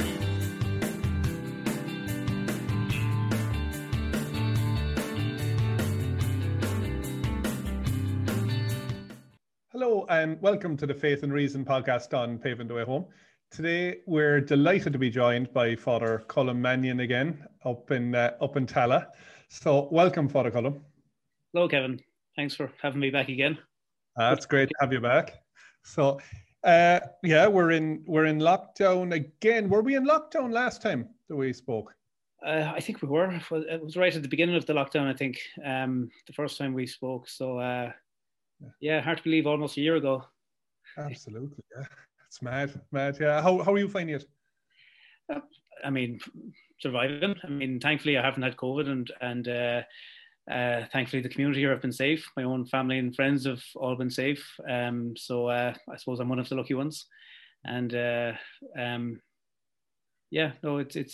Me. Hello and welcome to the Faith and Reason podcast on Paving the Way Home. Today we're delighted to be joined by Father Colm Mannion again up in Tallaght. So welcome, Father Colm. Hello, Kevin. Thanks for having me back again. That's great to have you back. So, we're in lockdown again. Were we in lockdown last time that we spoke? I think we were. It was right at the beginning of the lockdown, I think, the first time we spoke. So, yeah, hard to believe, almost a year ago. Absolutely, yeah. It's mad, yeah. How are you finding it? I mean, surviving. I mean, thankfully, I haven't had COVID, and thankfully the community here have been safe. My own family and friends have all been safe. So I suppose I'm one of the lucky ones. And it's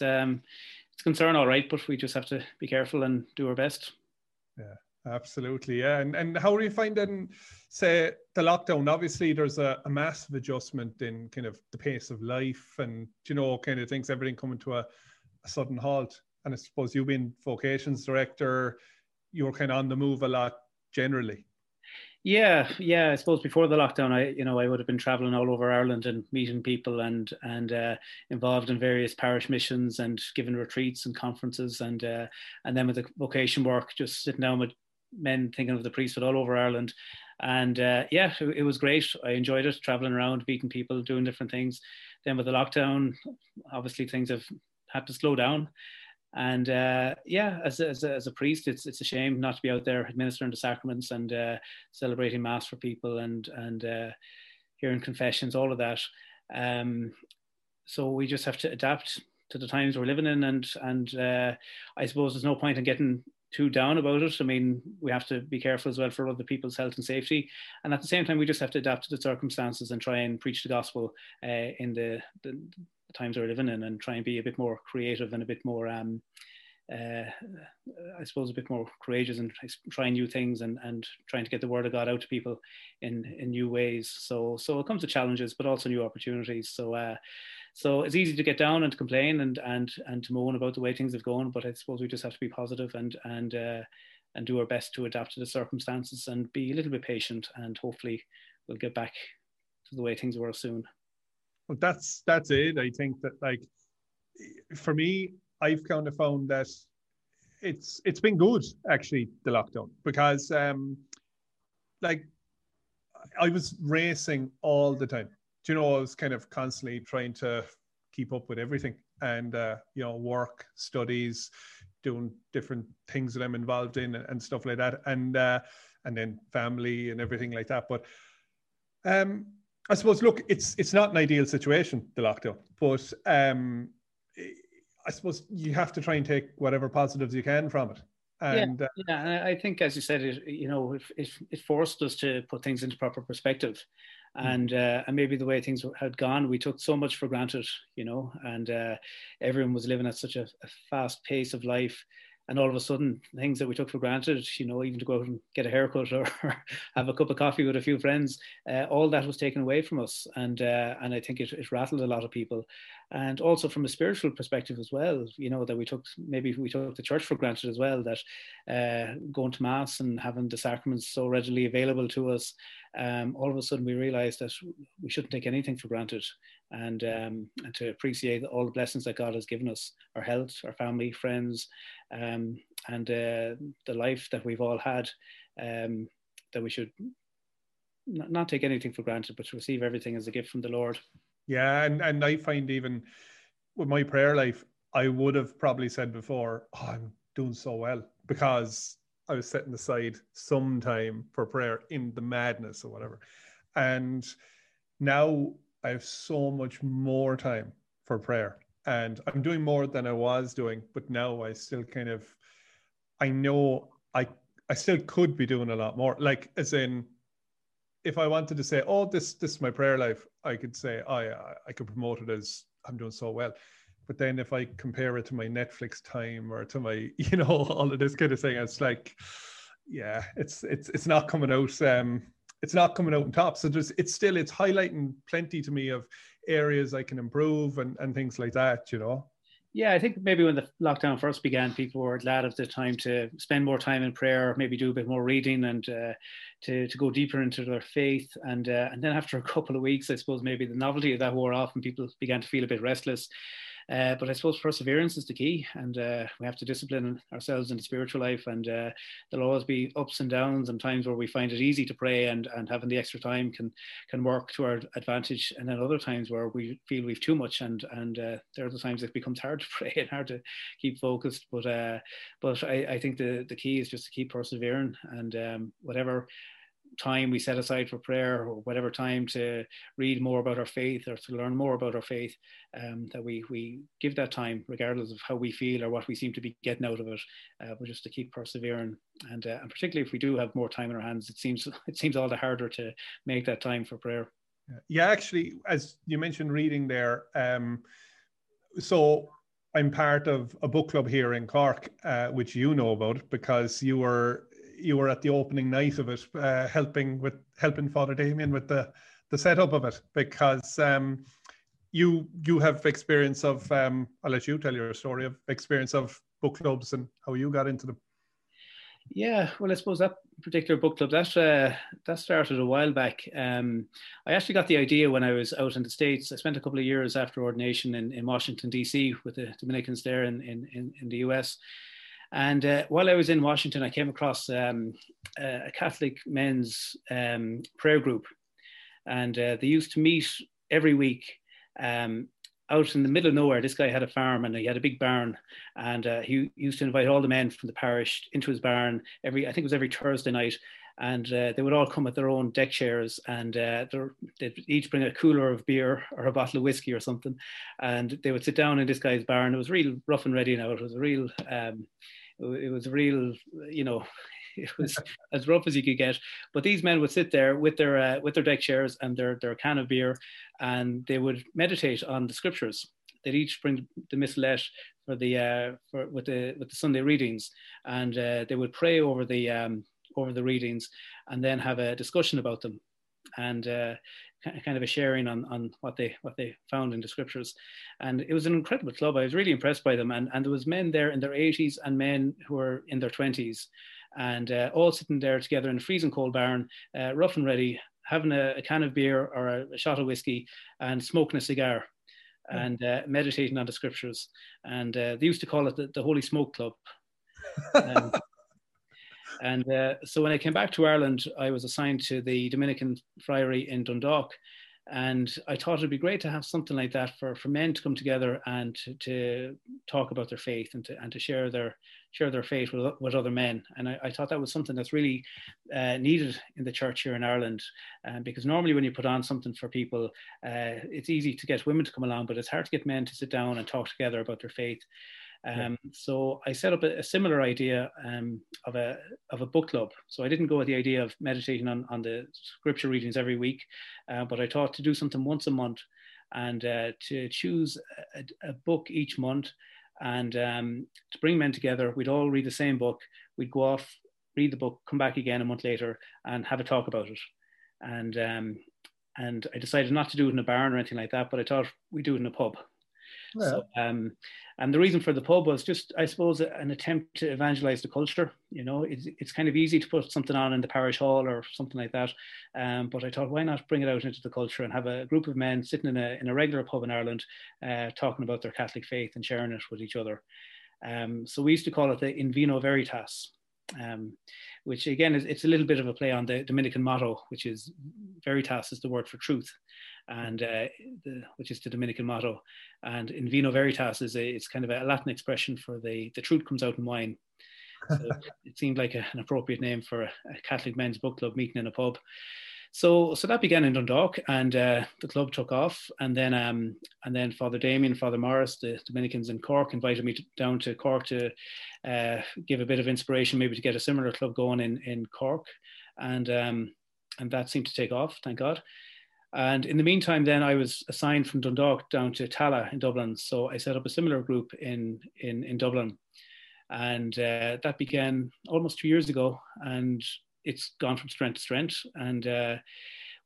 a concern, all right, but we just have to be careful and do our best. Yeah, absolutely. Yeah, and how are you finding, say, the lockdown? Obviously, there's a massive adjustment in kind of the pace of life, and you know, kind of things, everything coming to a sudden halt. And I suppose you being vocations director, you were kind of on the move a lot generally. Yeah. I suppose before the lockdown, I would have been traveling all over Ireland and meeting people and involved in various parish missions and giving retreats and conferences and then with the vocation work, just sitting down with men thinking of the priesthood all over Ireland. And it was great. I enjoyed it, traveling around, meeting people, doing different things. Then with the lockdown, obviously things have had to slow down. And as a priest, it's a shame not to be out there administering the sacraments and celebrating Mass for people and hearing confessions, all of that. So we just have to adapt to the times we're living in, and I suppose there's no point in getting too down about it. I mean, we have to be careful as well for other people's health and safety, and at the same time, we just have to adapt to the circumstances and try and preach the gospel in the times we're living in, and try and be a bit more creative and a bit more a bit more courageous and trying new things and trying to get the word of God out to people in new ways. So it comes to challenges but also new opportunities. So it's easy to get down and to complain and to moan about the way things have gone, but I suppose we just have to be positive and do our best to adapt to the circumstances and be a little bit patient, and hopefully we'll get back to the way things were soon. Well, that's it. I think that, like, for me, I've kind of found that it's been good, actually, the lockdown, because I was racing all the time. Do you know, I was kind of constantly trying to keep up with everything, and work, studies, doing different things that I'm involved in and stuff like that, and then family and everything like that. But I suppose, look, it's not an ideal situation, the lockdown, but I suppose you have to try and take whatever positives you can from it. And I think, as you said, it forced us to put things into proper perspective, and maybe the way things had gone, we took so much for granted, and everyone was living at such a fast pace of life. And all of a sudden, things that we took for granted, even to go out and get a haircut or have a cup of coffee with a few friends, all that was taken away from us. And I think it rattled a lot of people. And also from a spiritual perspective as well, that we took the church for granted as well, that going to Mass and having the sacraments so readily available to us, all of a sudden we realized that we shouldn't take anything for granted, and to appreciate all the blessings that God has given us, our health, our family, friends, and the life that we've all had, that we should not take anything for granted, but to receive everything as a gift from the Lord. Yeah, and I find even with my prayer life, I would have probably said before, oh, I'm doing so well, because I was setting aside some time for prayer in the madness or whatever. And now I have so much more time for prayer, and I'm doing more than I was doing, but now I still kind of, I know I still could be doing a lot more. Like, as in, if I wanted to say, oh, this is my prayer life, I could say, oh, yeah, I could promote it as I'm doing so well. But then if I compare it to my Netflix time or to my, all of this kind of thing, it's like, yeah, it's not coming out. It's not coming out on top. So it's highlighting plenty to me of areas I can improve and things like that, you know? Yeah, I think maybe when the lockdown first began, people were glad of the time to spend more time in prayer, maybe do a bit more reading and to go deeper into their faith. And then after a couple of weeks, I suppose maybe the novelty of that wore off and people began to feel a bit restless. But I suppose perseverance is the key, and we have to discipline ourselves in the spiritual life, and there'll always be ups and downs and times where we find it easy to pray, and having the extra time can work to our advantage, and then other times where we feel we've too much, and there are the times it becomes hard to pray and hard to keep focused, but I think the key is just to keep persevering, and whatever time we set aside for prayer, or whatever time to read more about our faith or to learn more about our faith, that we give that time regardless of how we feel or what we seem to be getting out of it, but just to keep persevering, and particularly if we do have more time in our hands, it seems all the harder to make that time for prayer. Yeah, actually, as you mentioned reading there, so I'm part of a book club here in Cork, which you know about because you were at the opening night of it, helping Father Damien with the setup of it, because you have experience of, I'll let you tell your story of experience of book clubs and how you got into them. Yeah, well, I suppose that particular book club, that started a while back. I actually got the idea when I was out in the States. I spent a couple of years after ordination in Washington, D.C. with the Dominicans there in the U.S., and while I was in Washington, I came across a Catholic men's prayer group, and they used to meet every week out in the middle of nowhere. This guy had a farm, and he had a big barn, and he used to invite all the men from the parish into his barn every Thursday night, and they would all come with their own deck chairs, and they'd each bring a cooler of beer or a bottle of whiskey or something, and they would sit down in this guy's barn. It was real rough and ready now. It was as rough as you could get. But these men would sit there with their deck chairs and their can of beer, and they would meditate on the scriptures. They'd each bring the missalette with the Sunday readings, and they would pray over the readings, and then have a discussion about them, and kind of a sharing on what they found in the scriptures. And it was an incredible club. I was really impressed by them, and there was men there in their 80s and men who were in their 20s, and all sitting there together in a freezing cold barn, rough and ready, having a can of beer or a shot of whiskey and smoking a cigar, and meditating on the scriptures. And they used to call it the Holy Smoke Club. And so when I came back to Ireland, I was assigned to the Dominican Friary in Dundalk, and I thought it'd be great to have something like that for men to come together and to talk about their faith and to share their faith with other men. And I thought that was something that's really needed in the church here in Ireland, because normally when you put on something for people, it's easy to get women to come along, but it's hard to get men to sit down and talk together about their faith. So I set up a similar idea of a book club. So I didn't go with the idea of meditating on the scripture readings every week, but I thought to do something once a month, and to choose a book each month, and to bring men together. We'd all read the same book. We'd go off, read the book, come back again a month later and have a talk about it. And I decided not to do it in a barn or anything like that, but I thought we'd do it in a pub. Yeah. So, and the reason for the pub was just, I suppose, an attempt to evangelize the culture. You know, it's kind of easy to put something on in the parish hall or something like that, but I thought, why not bring it out into the culture and have a group of men sitting in a regular pub in Ireland, talking about their Catholic faith and sharing it with each other. So we used to call it the In Vino Veritas, which again it's a little bit of a play on the Dominican motto, which is Veritas is the word for truth, and which is the Dominican motto. And in vino veritas it's kind of a Latin expression for the truth comes out in wine. So it seemed like an appropriate name for a Catholic men's book club meeting in a pub. So that began in Dundalk, and the club took off. And then Father Damien, Father Morris, the Dominicans in Cork, invited me down to Cork to give a bit of inspiration, maybe to get a similar club going in Cork. And that seemed to take off, thank God. And in the meantime, then I was assigned from Dundalk down to Tallaght in Dublin. So I set up a similar group in Dublin. And that began almost 2 years ago. And it's gone from strength to strength. And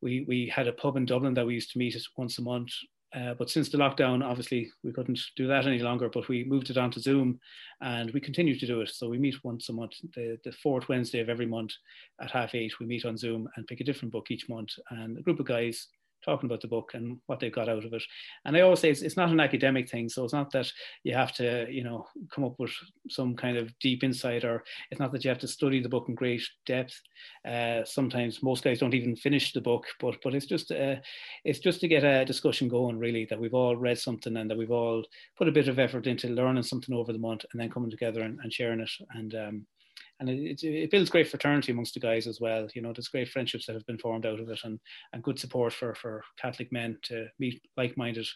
we had a pub in Dublin that we used to meet once a month. But since the lockdown, obviously, we couldn't do that any longer, but we moved it onto Zoom and we continue to do it. So we meet once a month, the fourth Wednesday of every month at 8:30, we meet on Zoom and pick a different book each month. And a group of guys talking about the book and what they've got out of it. And I always say it's not an academic thing. So it's not that you have to, you know, come up with some kind of deep insight, or it's not that you have to study the book in great depth. Sometimes most guys don't even finish the book, but it's just to get a discussion going, really, that we've all read something and that we've all put a bit of effort into learning something over the month and then coming together and sharing it. And it builds great fraternity amongst the guys as well. You know, there's great friendships that have been formed out of it, and good support for Catholic men to meet like-minded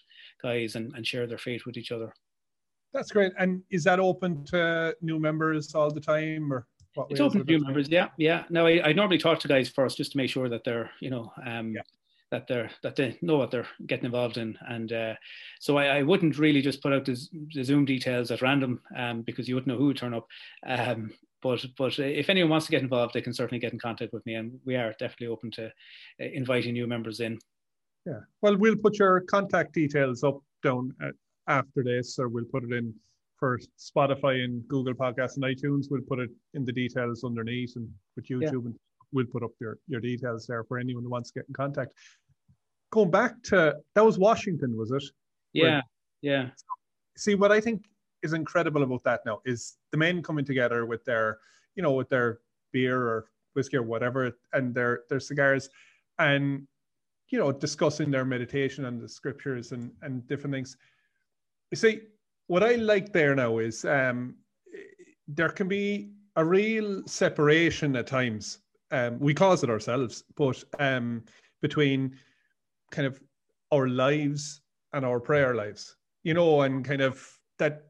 guys and share their faith with each other. That's great. And is that open to new members all the time, or what? It's open to new members. Yeah. Now I normally talk to guys first just to make sure that they're, you know, that they know what they're getting involved in. And so I wouldn't really just put out the Zoom details at random, because you wouldn't know who would turn up. But if anyone wants to get involved, they can certainly get in contact with me, and we are definitely open to inviting new members in. Yeah, well, we'll put your contact details up down after this, or we'll put it in for Spotify and Google Podcasts and iTunes. We'll put it in the details underneath, and with YouTube, and we'll put up your details there for anyone who wants to get in contact. Going back to, that was Washington, was it? Yeah. See, what I think is incredible about that now is the men coming together with their, you know, with their beer or whiskey or whatever, and their cigars, and, you know, discussing their meditation and the scriptures and different things. You see, what I like there now is there can be a real separation at times. We cause it ourselves, but between kind of our lives and our prayer lives, you know, and kind of that.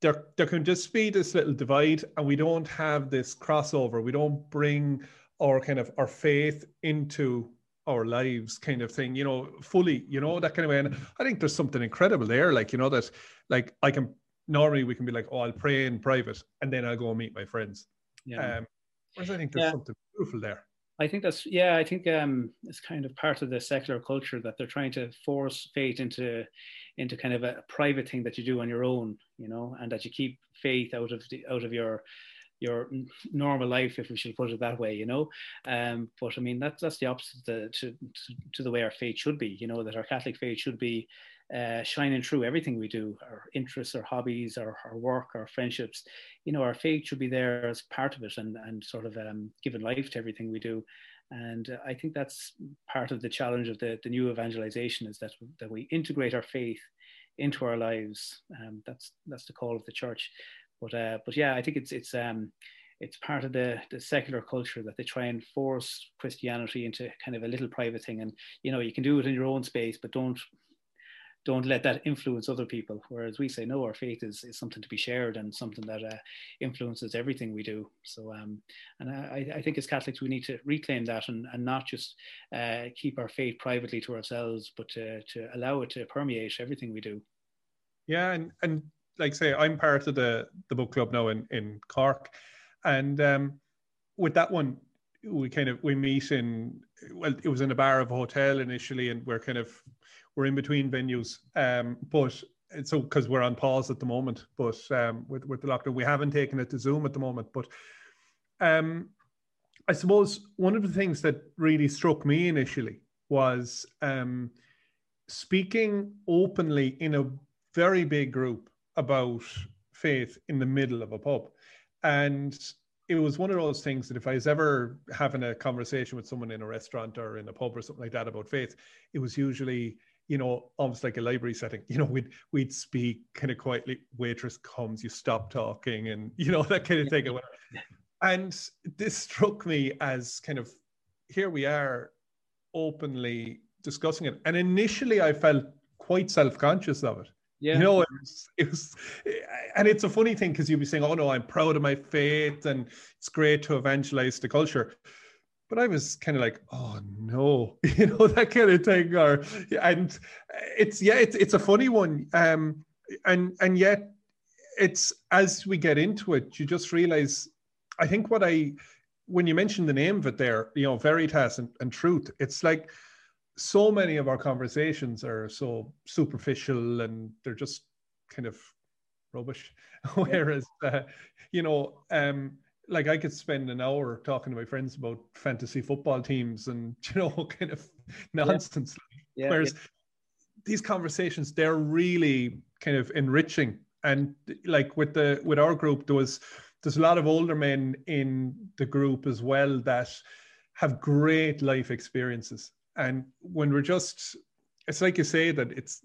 There can just be this little divide, and we don't have this crossover. We don't bring our kind of our faith into our lives kind of thing, you know, fully, you know, that kind of way. And I think there's something incredible there. Like, you know, that like I can, normally we can be like, oh, I'll pray in private and then I'll go and meet my friends. Yeah. Whereas I think there's something beautiful there. I think that's, it's kind of part of the secular culture that they're trying to force faith into kind of a private thing that you do on your own, you know, and that you keep faith out of your normal life, if we should put it that way, you know. But I mean, that's the opposite to the way our faith should be, you know, that our Catholic faith should be shining through everything we do, our interests, our hobbies, our work, our friendships. You know, our faith should be there as part of it and sort of giving life to everything we do. And I think that's part of the challenge of the new evangelization, is that we integrate our faith into our lives. That's the call of the church. But yeah, I think it's part of the secular culture that they try and force Christianity into kind of a little private thing. And, you know, you can do it in your own space, but don't let that influence other people. Whereas we say, no, our faith is something to be shared and something that influences everything we do. So, and I think as Catholics, we need to reclaim that and not just keep our faith privately to ourselves, but to allow it to permeate everything we do. Yeah, and like say, I'm part of the book club now in Cork. And with that one, we meet it was in a bar of a hotel initially, and we're in between venues, but it's so, because we're on pause at the moment, but with the lockdown, we haven't taken it to Zoom at the moment. But I suppose one of the things that really struck me initially was speaking openly in a very big group about faith in the middle of a pub. And it was one of those things that if I was ever having a conversation with someone in a restaurant or in a pub or something like that about faith, it was usually, you know, almost like a library setting. You know, we'd speak kind of quietly. Waitress comes, you stop talking, and, you know, that kind of thing. And this struck me as kind of, here we are openly discussing it. And initially I felt quite self-conscious of it. Yeah. You know, it was, and it's a funny thing, because you'd be saying, oh no, I'm proud of my faith and it's great to evangelize the culture. But I was kind of like, oh no, you know, that kind of thing. And it's a funny one. And yet it's, as we get into it, you just realize, I think when you mentioned the name of it there, you know, Veritas and Truth, it's like, so many of our conversations are so superficial and they're just kind of rubbish. Whereas, you know, like I could spend an hour talking to my friends about fantasy football teams and, you know, kind of nonsense. Yeah. Whereas these conversations, they're really kind of enriching. And like with our group, there's a lot of older men in the group as well that have great life experiences. And when we're just, it's like you say, that it's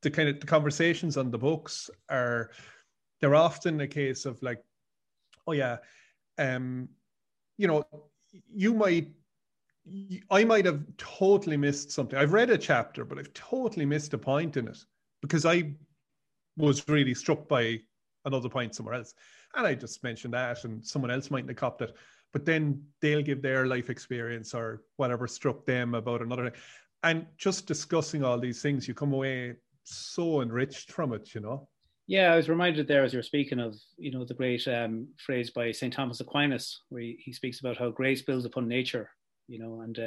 the kind of the conversations on the books are, they're often a case of like, oh yeah, you know, I might have totally missed something. I've read a chapter, but I've totally missed a point in it because I was really struck by another point somewhere else. And I just mentioned that and someone else mightn't have copped it, but then they'll give their life experience or whatever struck them about another thing. And just discussing all these things, you come away so enriched from it, you know? Yeah, I was reminded there as you were speaking of, you know, the great phrase by St. Thomas Aquinas, where he speaks about how grace builds upon nature, you know, and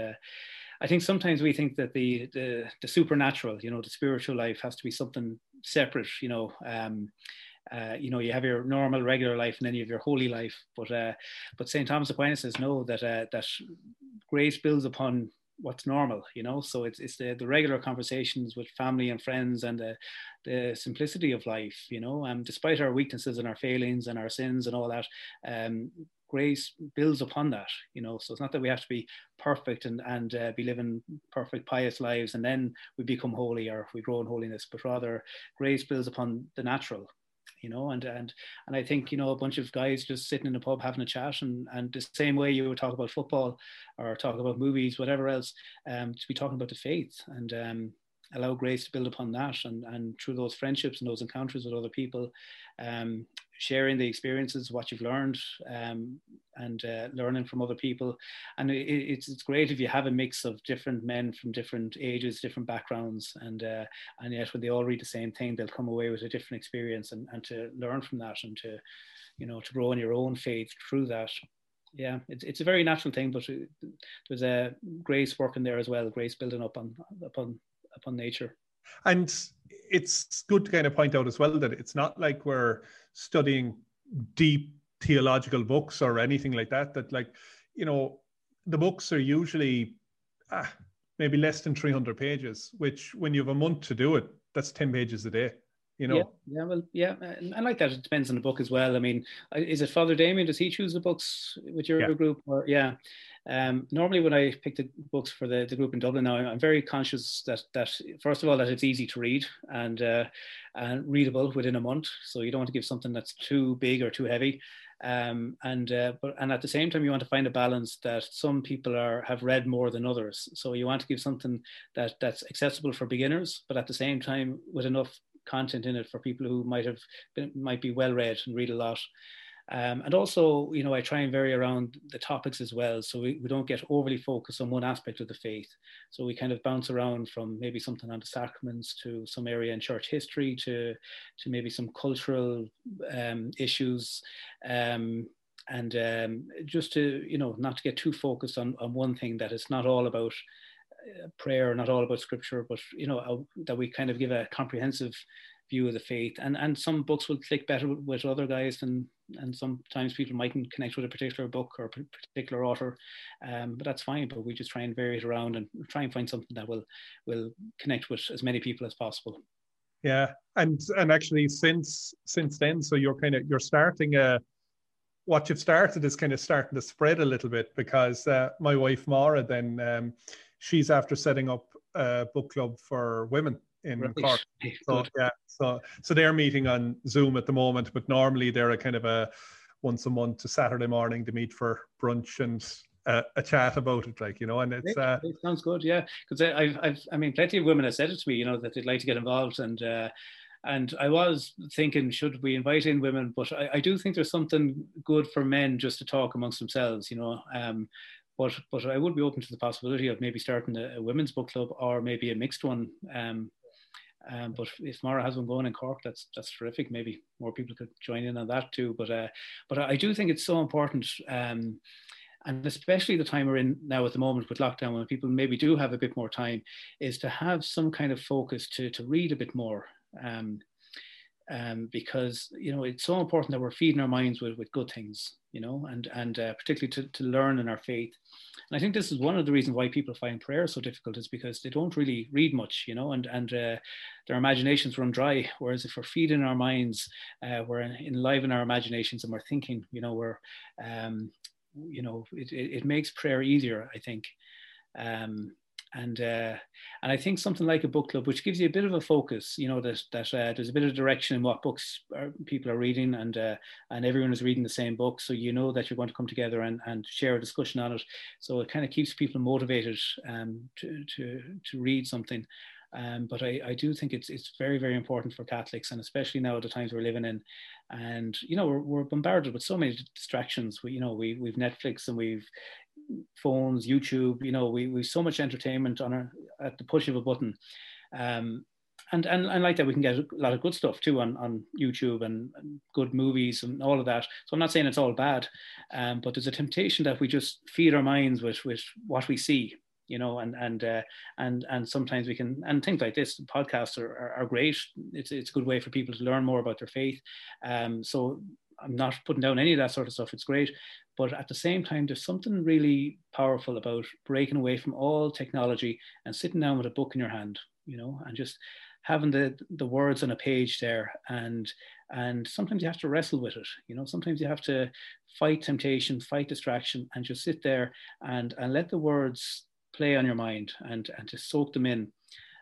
I think sometimes we think that the supernatural, you know, the spiritual life has to be something separate, you know, you have your normal, regular life, and then you have your holy life. But St. Thomas Aquinas says no, that that grace builds upon what's normal, you know. So it's the regular conversations with family and friends, and the simplicity of life, you know. And despite our weaknesses and our failings and our sins and all that, grace builds upon that, you know. So it's not that we have to be perfect and be living perfect, pious lives, and then we become holy or we grow in holiness. But rather, grace builds upon the natural. You know, and I think, you know, a bunch of guys just sitting in a pub having a chat, and the same way you would talk about football or talk about movies, whatever else, to be talking about the faith and allow grace to build upon that, and through those friendships and those encounters with other people, sharing the experiences, what you've learned, and learning from other people. And it's great if you have a mix of different men from different ages, different backgrounds, and yet when they all read the same thing, they'll come away with a different experience, and to learn from that, and to, you know, to grow in your own faith through that. Yeah, it's a very natural thing, but there's a grace working there as well, grace building up upon nature. And it's good to kind of point out as well that it's not like we're studying deep theological books or anything like that, that, like, you know, the books are usually maybe less than 300 pages, which when you have a month to do it, that's 10 pages a day. You know? Yeah, well, yeah, and like that, it depends on the book as well. I mean, is it Father Damien? Does he choose the books with your group? Or yeah, normally when I pick the books for the group in Dublin now, I'm very conscious that first of all that it's easy to read and readable within a month. So you don't want to give something that's too big or too heavy. And at the same time, you want to find a balance that some people have read more than others. So you want to give something that's accessible for beginners, but at the same time with enough content in it for people who might be well read and read a lot, and also, you know, I try and vary around the topics as well, so we don't get overly focused on one aspect of the faith. So we kind of bounce around from maybe something on the sacraments to some area in church history to maybe some cultural issues, and just to, you know, not to get too focused on one thing, that it's not all about prayer, not all about scripture, but, you know, that we kind of give a comprehensive view of the faith, and some books will click better with other guys, and sometimes people mightn't connect with a particular book or a particular author, but that's fine. But we just try and vary it around and try and find something that will connect with as many people as possible. Yeah, and actually since then, so you're starting what you've started is kind of starting to spread a little bit, because my wife Maura then, she's after setting up a book club for women in Cork. So, yeah, so they're meeting on Zoom at the moment, but normally they're a kind of a once a month to Saturday morning to meet for brunch and a chat about it, like, you know. And it's it sounds good, yeah, because I mean plenty of women have said it to me, you know, that they'd like to get involved, and I was thinking, should we invite in women? But I do think there's something good for men just to talk amongst themselves, you know. But I would be open to the possibility of maybe starting a women's book club, or maybe a mixed one. But if Maura has one going in Cork, that's terrific. Maybe more people could join in on that too. But I do think it's so important. and especially the time we're in now at the moment with lockdown, when people maybe do have a bit more time, is to have some kind of focus to read a bit more. Because, you know, it's so important that we're feeding our minds with good things, you know, and particularly to learn in our faith. And I think this is one of the reasons why people find prayer so difficult, is because they don't really read much, you know, and their imaginations run dry. Whereas if we're feeding our minds, we're enlivening our imaginations, and we're thinking, you know, it makes prayer easier, I think. And I think something like a book club, which gives you a bit of a focus, you know, that there's a bit of direction in what books people are reading, and everyone is reading the same book. So you know that you're going to come together and share a discussion on it. So it kind of keeps people motivated to read something. But I do think it's very, very important for Catholics, and especially now at the times we're living in. And, you know, we're bombarded with so many distractions. We've Netflix, and we've phones, YouTube, you know, we've so much entertainment at the push of a button. And like that, we can get a lot of good stuff too on YouTube, and good movies and all of that. So I'm not saying it's all bad, but there's a temptation that we just feed our minds with what we see, you know, and sometimes we can, and things like this, podcasts are great. It's a good way for people to learn more about their faith. So I'm not putting down any of that sort of stuff. It's great. But at the same time, there's something really powerful about breaking away from all technology and sitting down with a book in your hand, you know, and just having the words on a page there. And sometimes you have to wrestle with it, you know, sometimes you have to fight temptation, fight distraction, and just sit there and let the words play on your mind and just soak them in.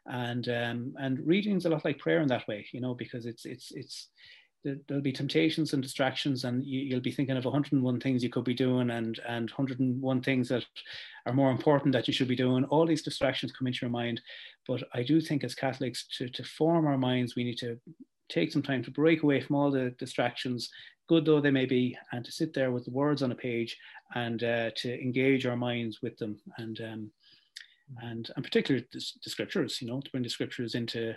And reading's a lot like prayer in that way, you know, because it's there'll be temptations and distractions, and you'll be thinking of 101 things you could be doing, and 101 things that are more important that you should be doing. All these distractions come into your mind. But I do think as Catholics, to form our minds, we need to take some time to break away from all the distractions, good though they may be, and to sit there with the words on a page and to engage our minds with them. And particularly the scriptures, you know, to bring the scriptures into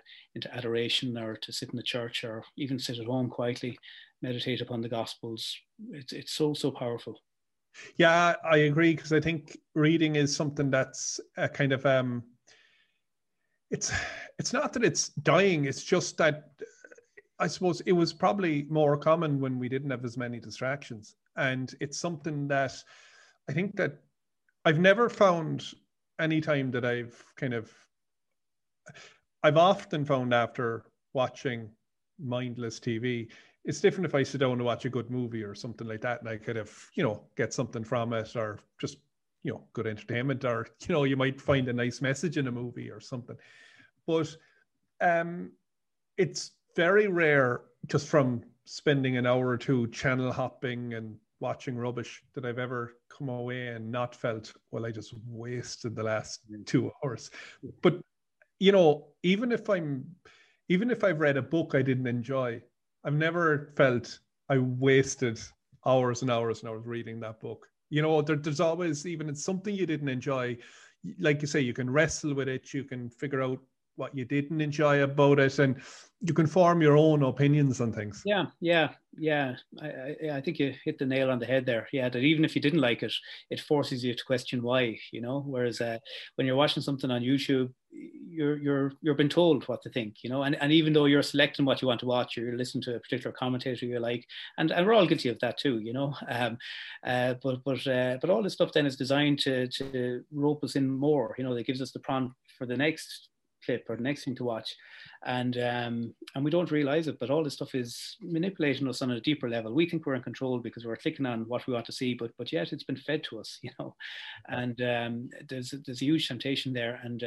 adoration, or to sit in the church, or even sit at home quietly, meditate upon the Gospels. It's so powerful. Yeah, I agree, because I think reading is something that's a kind of it's not that it's dying. It's just that I suppose it was probably more common when we didn't have as many distractions, and it's something that I think that I've never found. Anytime that I've often found after watching mindless TV, it's different if I sit down and watch a good movie or something like that, and I kind of, you know, get something from it, or just, you know, good entertainment, or, you know, you might find a nice message in a movie or something. But it's very rare, just from spending an hour or two channel hopping and watching rubbish, that I've ever come away and not felt, well, I just wasted the last 2 hours. But, you know, even if I've read a book I didn't enjoy, I've never felt I wasted hours and hours and hours reading that book. You know, there's always, even it's something you didn't enjoy, like you say, you can wrestle with it, you can figure out what you didn't enjoy about it, and you can form your own opinions on things. Yeah. I think you hit the nail on the head there. Yeah, that even if you didn't like it, it forces you to question why, you know, whereas when you're watching something on YouTube, you're been told what to think, you know, and even though you're selecting what you want to watch, you're listening to a particular commentator you like, and we're all guilty of that too, you know. But all this stuff then is designed to rope us in more, you know, that gives us the prompt for the next clip or the next thing to watch, and we don't realize it, but all this stuff is manipulating us on a deeper level. We think we're in control because we're clicking on what we want to see, but yet it's been fed to us, you know. And there's a huge temptation there, and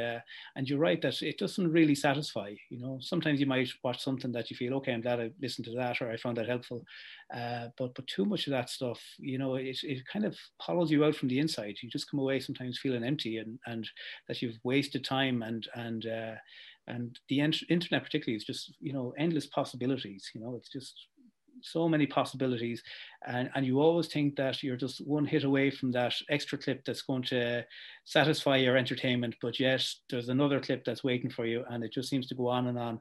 you're right that it doesn't really satisfy, you know. Sometimes you might watch something that you feel, okay, I'm glad I listened to that, or I found that helpful, but too much of that stuff, you know, it kind of hollows you out from the inside. You just come away sometimes feeling empty, and that you've wasted time, and the internet particularly is just, you know, endless possibilities, you know, it's just so many possibilities, and you always think that you're just one hit away from that extra clip that's going to satisfy your entertainment, but yes, there's another clip that's waiting for you, and it just seems to go on and on.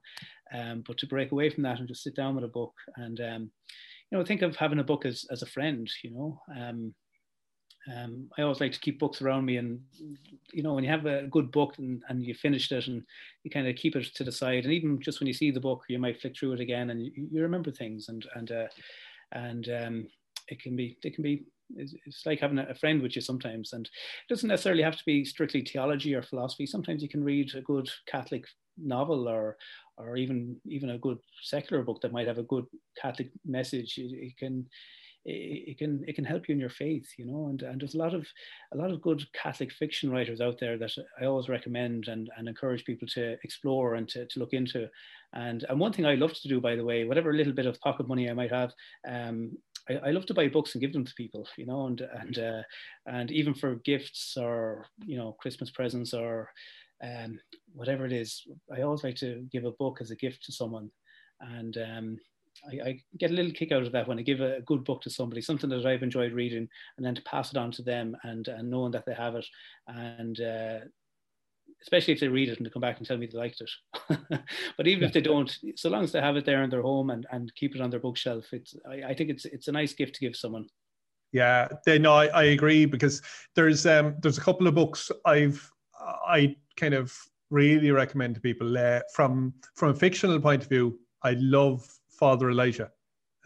But to break away from that and just sit down with a book, and you know, think of having a book as a friend, you know, I always like to keep books around me, and you know, when you have a good book and you finished it and you kind of keep it to the side, and even just when you see the book you might flick through it again and you remember things, and it can be it's like having a friend with you sometimes, and it doesn't necessarily have to be strictly theology or philosophy. Sometimes you can read a good Catholic novel or even a good secular book that might have a good Catholic message. It can help you in your faith, you know, and there's a lot of good Catholic fiction writers out there that I always recommend and encourage people to explore and to look into. And one thing I love to do, by the way, whatever little bit of pocket money I might have, I love to buy books and give them to people, you know, and even for gifts or, you know, Christmas presents or whatever it is. I always like to give a book as a gift to someone, and I get a little kick out of that when I give a good book to somebody, something that I've enjoyed reading, and then to pass it on to them and knowing that they have it, and especially if they read it and they come back and tell me they liked it. But even if they don't, so long as they have it there in their home and keep it on their bookshelf, I think it's a nice gift to give someone. Yeah, no, I agree, because there's a couple of books I kind of really recommend to people. From a fictional point of view, I love Father Elijah.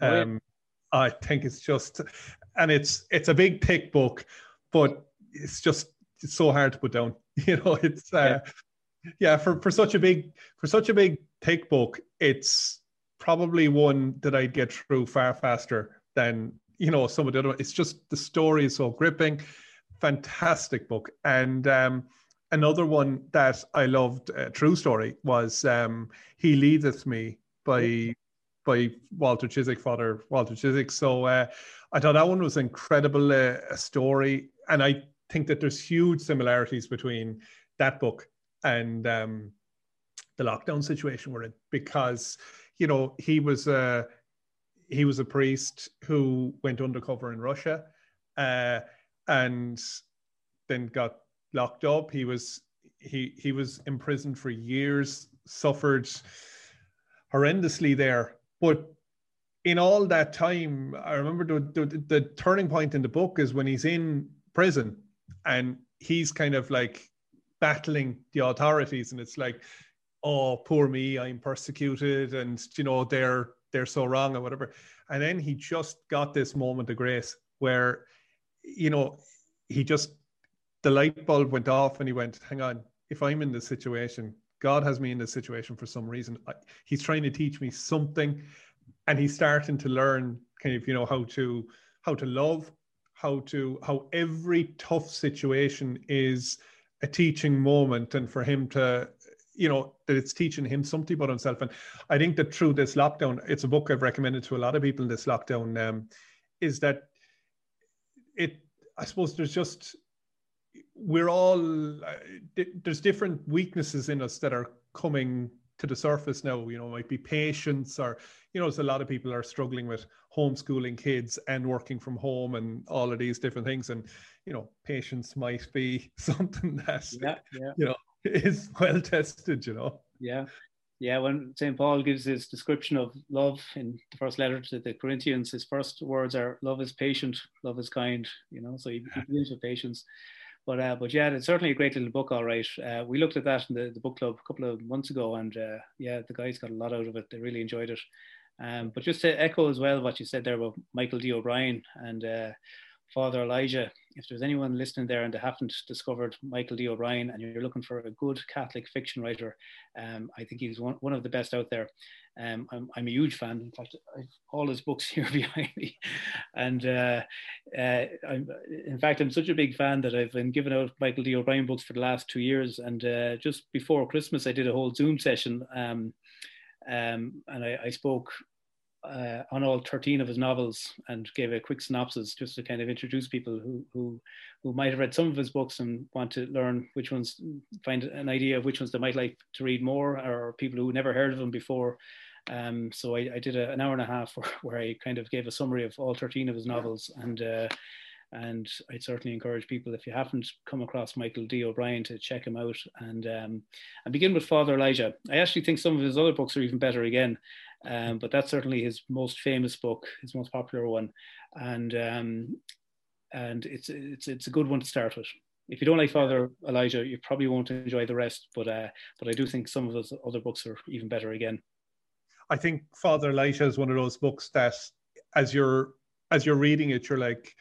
I think it's just, and it's a big thick book, but it's so hard to put down. You know, it's for such a big thick book, it's probably one that I'd get through far faster than, you know, some of the other. It's just the story is so gripping, fantastic book. And another one that I loved, true story, was He Leadeth Me by Walter Ciszek, Father Walter Ciszek. So I thought that one was incredible, a story, and I think that there's huge similarities between that book and the lockdown situation we're in, because, you know, he was a priest who went undercover in Russia and then got locked up. He was imprisoned for years, suffered horrendously there. But in all that time, I remember the turning point in the book is when he's in prison and he's kind of like battling the authorities, and it's like, oh, poor me, I'm persecuted, and, you know, they're so wrong or whatever. And then he just got this moment of grace where, you know, the light bulb went off and he went, hang on, if I'm in this situation, God has me in this situation for some reason. He's trying to teach me something, and he's starting to learn kind of, you know, how to love, how every tough situation is a teaching moment, and for him to, you know, that it's teaching him something about himself. And I think that through this lockdown, it's a book I've recommended to a lot of people in this lockdown, is that I suppose there's just, we're all, there's different weaknesses in us that are coming to the surface now, you know. It might be patience, or, you know, there's a lot of people are struggling with homeschooling kids and working from home and all of these different things. And, you know, patience might be something that, you know, is well tested, you know. Yeah. Yeah, when St. Paul gives his description of love in the first letter to the Corinthians, his first words are, love is patient, love is kind, you know, so he deals with patience. But yeah, it's certainly a great little book, all right. We looked at that in the book club a couple of months ago, and yeah, the guys got a lot out of it. They really enjoyed it. But just to echo as well what you said there about Michael D. O'Brien and Father Elijah, if there's anyone listening there and they haven't discovered Michael D. O'Brien and you're looking for a good Catholic fiction writer, I think he's one of the best out there. I'm a huge fan. In fact, I have all his books here behind me. And I'm such a big fan that I've been giving out Michael D. O'Brien books for the last 2 years. And just before Christmas, I did a whole Zoom session, and I spoke on all 13 of his novels and gave a quick synopsis just to kind of introduce people who might have read some of his books and want to learn which ones, find an idea of which ones they might like to read more, or people who never heard of him before. So I did an hour and a half where I kind of gave a summary of all 13 of his novels, and I'd certainly encourage people, if you haven't come across Michael D. O'Brien, to check him out and begin with Father Elijah. I actually think some of his other books are even better again. But that's certainly his most famous book, his most popular one. And and it's a good one to start with. If you don't like Father Elijah, you probably won't enjoy the rest, but I do think some of those other books are even better again. I think Father Elijah is one of those books that as you're reading it, you're like,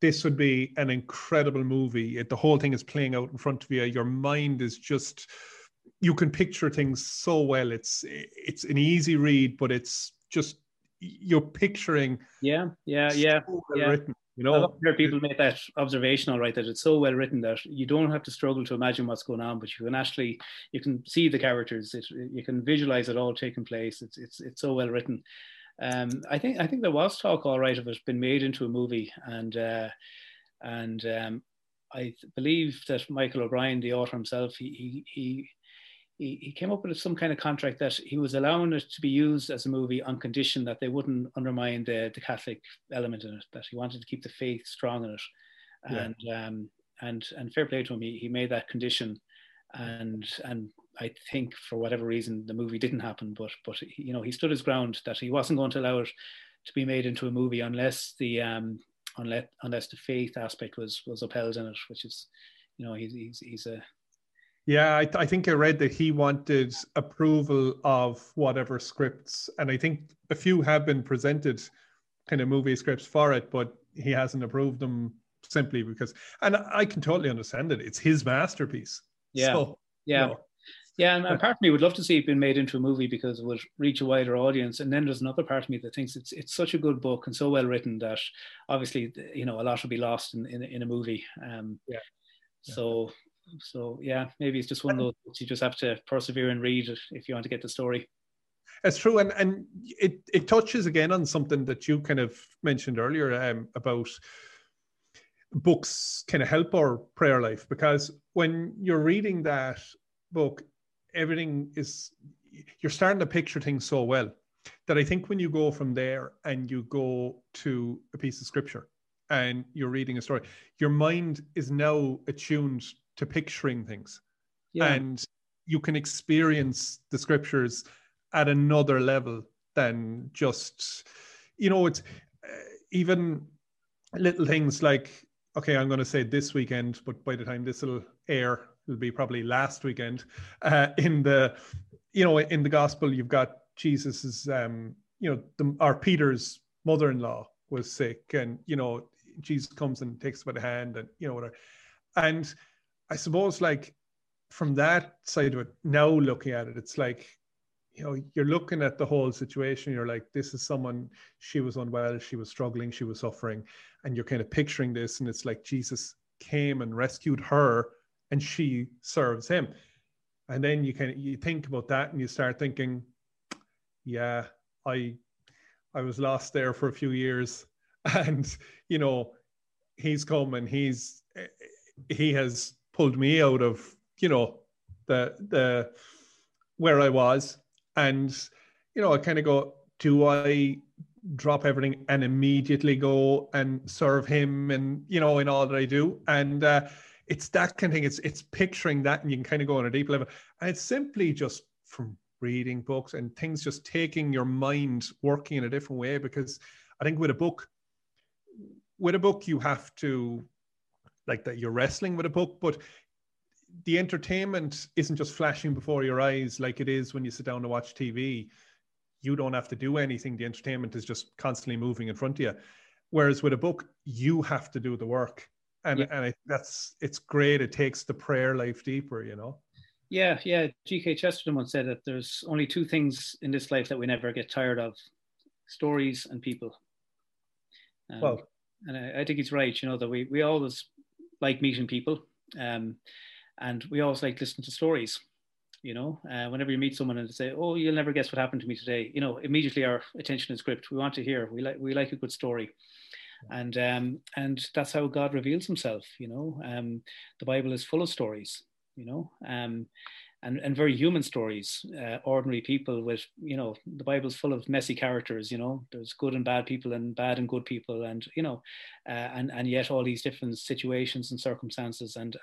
this would be an incredible movie. The whole thing is playing out in front of you. Your mind is just, you can picture things so well. It's an easy read, but it's just, you're picturing. Yeah. So well written. You know, a lot of people make that observation, all right, that it's so well written that you don't have to struggle to imagine what's going on, but you can see the characters. You can visualize it all taking place. It's so well written. I think there was talk, all right, of it been made into a movie, and I believe that Michael O'Brien, the author himself, he came up with some kind of contract that he was allowing it to be used as a movie on condition that they wouldn't undermine the Catholic element in it, that he wanted to keep the faith strong in it. And yeah. And fair play to him, he made that condition, and I think for whatever reason the movie didn't happen, but you know, he stood his ground that he wasn't going to allow it to be made into a movie unless the faith aspect was upheld in it, which is, you know, he's a... Yeah, I think I read that he wanted approval of whatever scripts, and I think a few have been presented kind of movie scripts for it, but he hasn't approved them simply because, and I can totally understand it, it's his masterpiece. Yeah, so, yeah. You know. Yeah, and part of me would love to see it being made into a movie because it would reach a wider audience. And then there's another part of me that thinks it's such a good book and so well written that obviously, you know, a lot will be lost in a movie. Yeah. So yeah, maybe it's just one of those books you just have to persevere and read if you want to get the story. That's true, and it touches again on something that you kind of mentioned earlier about books kind of help our prayer life, because when you're reading that book, everything is, you're starting to picture things so well that I think when you go from there and you go to a piece of scripture and you're reading a story, your mind is now attuned to picturing things. Yeah. And you can experience the scriptures at another level than just, you know, it's even little things like, okay, I'm going to say this weekend, but by the time this will air, it'll be probably last weekend. In the gospel, you've got Jesus's, Peter's mother-in-law was sick, and, you know, Jesus comes and takes her by the hand, and, you know, whatever. And I suppose, like, from that side of it, now looking at it, it's like, you know, you're looking at the whole situation, you're like, this is someone, she was unwell, she was struggling, she was suffering, and you're kind of picturing this, and it's like Jesus came and rescued her, and she serves him. And then you think about that and you start thinking, yeah, I was lost there for a few years, and, you know, he's come and he has pulled me out of, you know, the where I was. And, you know, I kind of go, do I drop everything and immediately go and serve him, and, you know, in all that I do? And it's that kind of thing. It's picturing that, and you can kind of go on a deep level. And it's simply just from reading books and things, just taking your mind working in a different way. Because I think with a book, you have to, like, that you're wrestling with a book, but the entertainment isn't just flashing before your eyes like it is when you sit down to watch TV. You don't have to do anything. The entertainment is just constantly moving in front of you. Whereas with a book, you have to do the work. And yeah. And it's great. It takes the prayer life deeper, you know. Yeah, yeah. G. K. Chesterton once said that there's only two things in this life that we never get tired of: stories and people. And I think he's right. You know, that we always like meeting people, and we always like listening to stories. You know, whenever you meet someone and they say, "Oh, you'll never guess what happened to me today," you know, immediately our attention is gripped. We want to hear. We like a good story. And that's how God reveals himself, you know. The Bible is full of stories, you know, and very human stories, ordinary people with, you know, the Bible's full of messy characters, you know. There's good and bad people and bad and good people, and, you know, and yet all these different situations and circumstances, and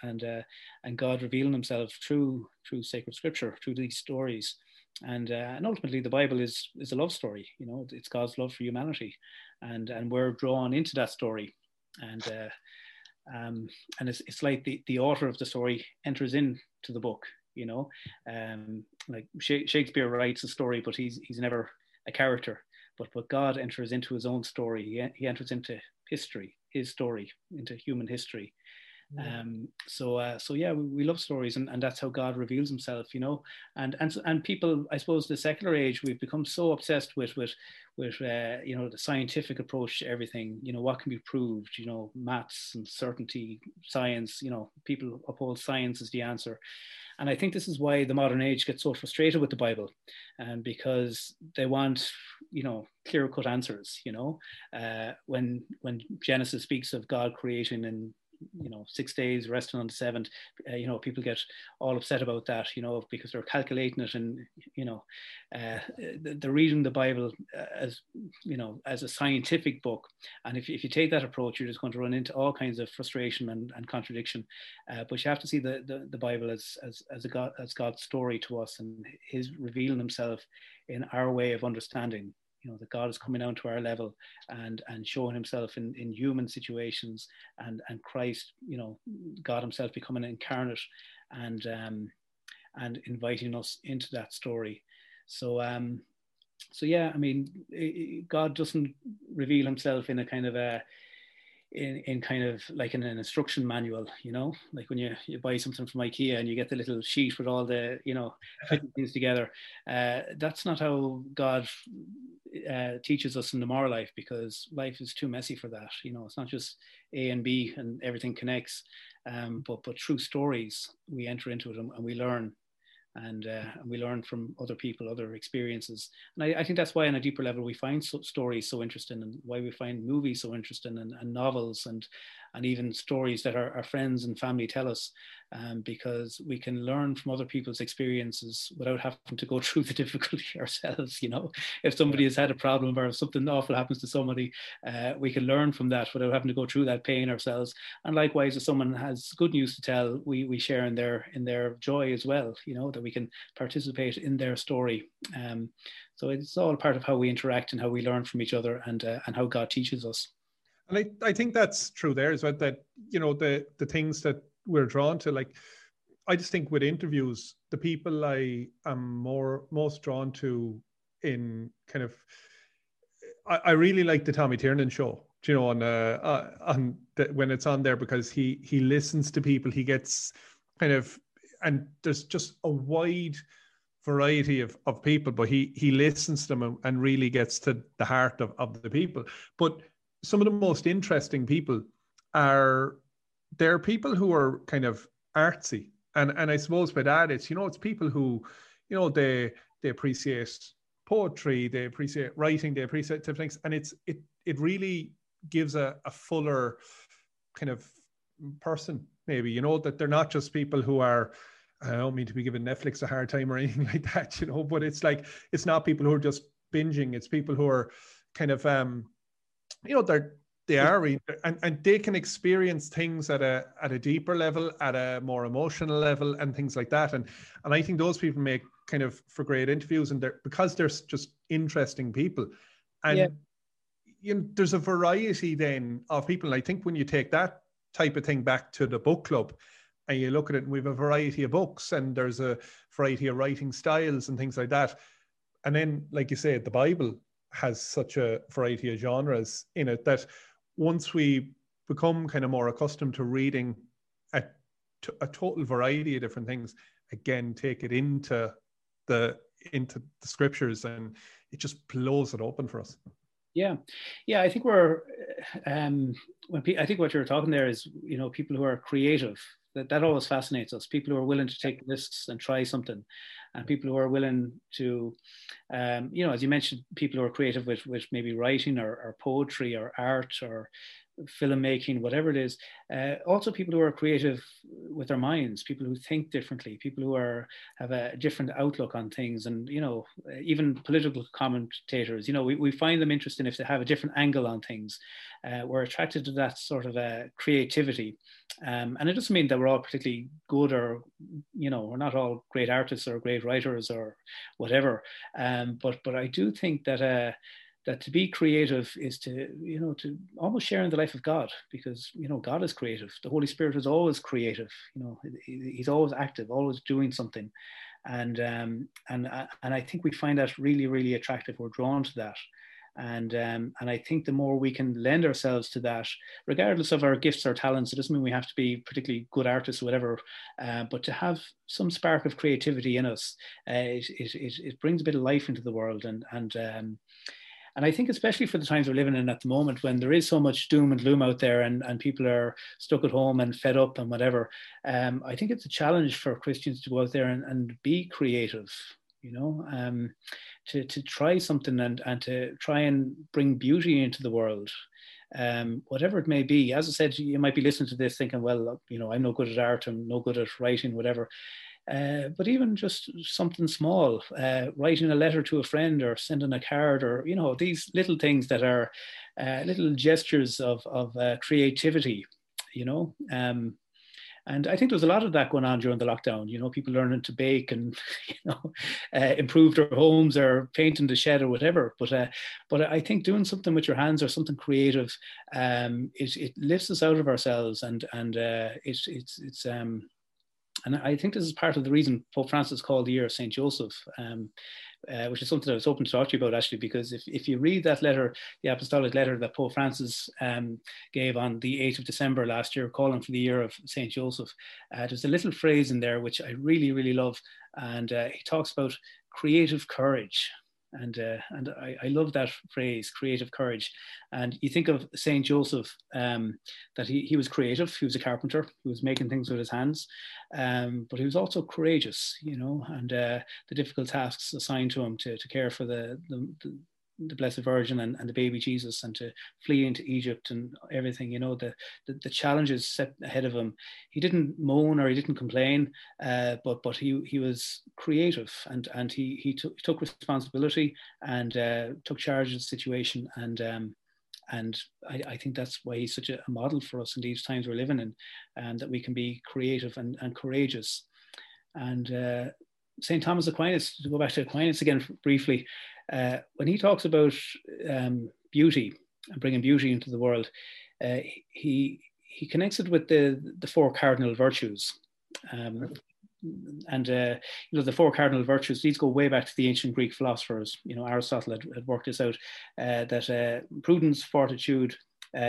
God revealing himself through sacred scripture, through these stories. And ultimately, the Bible is a love story. You know, it's God's love for humanity, and we're drawn into that story. And it's like the author of the story enters into the book, you know, like Shakespeare writes a story, but he's never a character. But God enters into his own story. He enters into history, his story, into human history. Yeah. So yeah, we love stories, and that's how God reveals himself, you know. And people, I suppose, the secular age, we've become so obsessed with you know, the scientific approach to everything. You know, what can be proved? You know, maths and certainty, science. You know, people uphold science as the answer. And I think this is why the modern age gets so frustrated with the Bible, because they want, you know, clear-cut answers. You know, when Genesis speaks of God creating and, you know, 6 days, resting on the seventh, you know, people get all upset about that, you know, because they're calculating it, and, you know, they're reading the Bible as, you know, as a scientific book. And if you take that approach, you're just going to run into all kinds of frustration and contradiction. But you have to see the Bible as God's story to us, and his revealing himself in our way of understanding. You know, that God is coming down to our level and showing himself in human situations, and Christ, you know, God himself becoming incarnate and inviting us into that story. So yeah, I mean, God doesn't reveal himself in a kind of a, in kind of like in an instruction manual, you know, like when you buy something from IKEA and you get the little sheet with all the, you know, fitting things together. That's not how God teaches us in the moral life, because life is too messy for that. You know, it's not just A and B and everything connects, but through stories we enter into it, and we learn. And we learn from other people, other experiences. And I think that's why on a deeper level we find stories so interesting, and why we find movies so interesting, and novels, and even stories that our friends and family tell us, because we can learn from other people's experiences without having to go through the difficulty ourselves, you know. If somebody has had a problem, or if something awful happens to somebody, we can learn from that without having to go through that pain ourselves. And likewise, if someone has good news to tell, we share in their joy as well, you know, that we can participate in their story. So it's all part of how we interact and how we learn from each other, and how God teaches us. And I think that's true there as well, that, you know, the things that we're drawn to, like, I just think with interviews, the people I am most drawn to in kind of, I really like the Tommy Tiernan show, you know, on when it's on there, because he listens to people, he gets kind of, and there's just a wide variety of people, but he listens to them and really gets to the heart of the people. But some of the most interesting people are people who are kind of artsy. And I suppose by that, it's, you know, it's people who, you know, they appreciate poetry, they appreciate writing, they appreciate different things. And it really gives a fuller kind of person, maybe, you know, that they're not just people who are, I don't mean to be giving Netflix a hard time or anything like that, you know, but it's like, it's not people who are just binging, it's people who are kind of, you know, they are, and they can experience things at a deeper level, at a more emotional level, and things like that. And I think those people make kind of for great interviews, and because they're just interesting people. And yeah, you know, there's a variety then of people. And I think when you take that type of thing back to the book club, and you look at it, and we have a variety of books, and there's a variety of writing styles and things like that. And then, like you say, the Bible has such a variety of genres in it that once we become kind of more accustomed to reading a total variety of different things, again, take it into the scriptures, and it just blows it open for us. Yeah. I think we're, I think what you're talking there is, you know, people who are creative, that always fascinates us. People who are willing to take risks and try something, and people who are willing to, you know, as you mentioned, people who are creative with maybe writing or poetry or art or filmmaking, whatever it is. Also, people who are creative with their minds, people who think differently, people who have a different outlook on things, and, you know, even political commentators. You know, we find them interesting if they have a different angle on things. We're attracted to that sort of creativity, and it doesn't mean that we're all particularly good, or, you know, we're not all great artists or great writers or whatever. But I do think that. that to be creative is to, you know, to almost share in the life of God, because, you know, God is creative. The Holy Spirit is always creative. You know, he's always active, always doing something. And I think we find that really, really attractive. We're drawn to that. And I think the more we can lend ourselves to that, regardless of our gifts or talents, it doesn't mean we have to be particularly good artists or whatever, but to have some spark of creativity in us, it brings a bit of life into the world. And I think especially for the times we're living in at the moment, when there is so much doom and gloom out there, and people are stuck at home and fed up and whatever, I think it's a challenge for Christians to go out there and be creative. You know, to try something and to try and bring beauty into the world, whatever it may be. As I said, you might be listening to this thinking, well, you know, I'm no good at art, I'm no good at writing, whatever. But even just something small, writing a letter to a friend or sending a card, or, you know, these little things that are little gestures of creativity, you know. And I think there was a lot of that going on during the lockdown, you know, people learning to bake and, you know, improve their homes or painting the shed or whatever. But I think doing something with your hands or something creative, it lifts us out of ourselves, and I think this is part of the reason Pope Francis called the year of St. Joseph, which is something I was hoping to talk to you about, actually, because if you read that letter, the apostolic letter that Pope Francis gave on the 8th of December last year, calling for the year of St. Joseph, there's a little phrase in there which I really, really love. And he talks about creative courage. And I love that phrase, creative courage. And you think of St. Joseph, that he was creative. He was a carpenter. He was making things with his hands, but he was also courageous, you know, and the difficult tasks assigned to him to care for the Blessed Virgin and the baby Jesus, and to flee into Egypt and everything, you know, the challenges set ahead of him. He didn't moan or he didn't complain, but he was creative, and he took responsibility and took charge of the situation. And I think that's why he's such a model for us in these times we're living in, and that we can be creative and courageous. And St. Thomas Aquinas, to go back to Aquinas again briefly, when he talks about beauty and bringing beauty into the world, he connects it with the four cardinal virtues. You know, the four cardinal virtues, these go way back to the ancient Greek philosophers. You know, Aristotle had worked this out, that prudence, fortitude,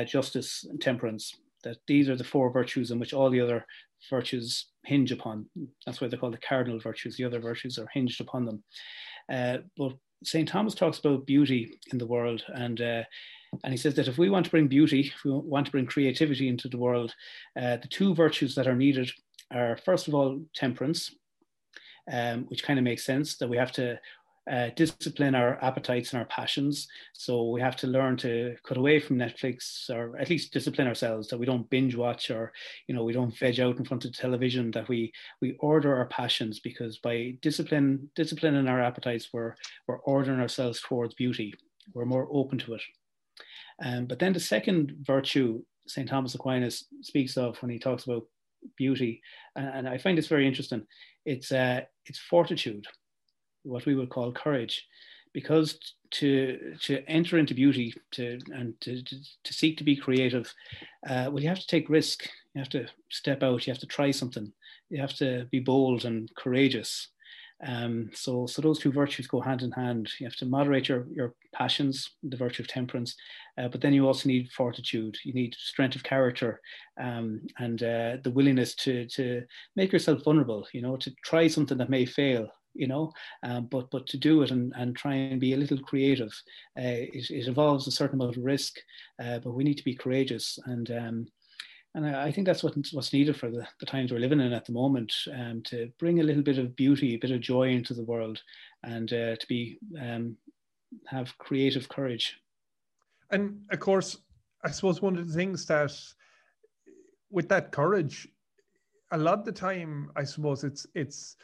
justice, and temperance, that these are the four virtues in which all the other virtues hinge upon. That's why they're called the cardinal virtues. The other virtues are hinged upon them. But St. Thomas talks about beauty in the world, and he says that if we want to bring beauty, if we want to bring creativity into the world, the two virtues that are needed are, first of all, temperance, which kind of makes sense, that we have to discipline our appetites and our passions. So we have to learn to cut away from Netflix, or at least discipline ourselves that we don't binge watch, or, you know, we don't veg out in front of television, that we order our passions, because by disciplining our appetites, we're ordering ourselves towards beauty. We're more open to it. But then the second virtue St. Thomas Aquinas speaks of when he talks about beauty, and I find this very interesting, it's fortitude, what we would call courage, because to enter into beauty, to seek to be creative, well, you have to take risk, you have to step out, you have to try something, you have to be bold and courageous. So those two virtues go hand in hand. You have to moderate your passions, the virtue of temperance, but then you also need fortitude. You need strength of character, and the willingness to make yourself vulnerable, you know, to try something that may fail, you know, but to do it and try and be a little creative. It involves a certain amount of risk, but we need to be courageous. And I think that's what's needed for the times we're living in at the moment, to bring a little bit of beauty, a bit of joy into the world, and to be have creative courage. And of course, I suppose one of the things that with that courage, a lot of the time, I suppose it's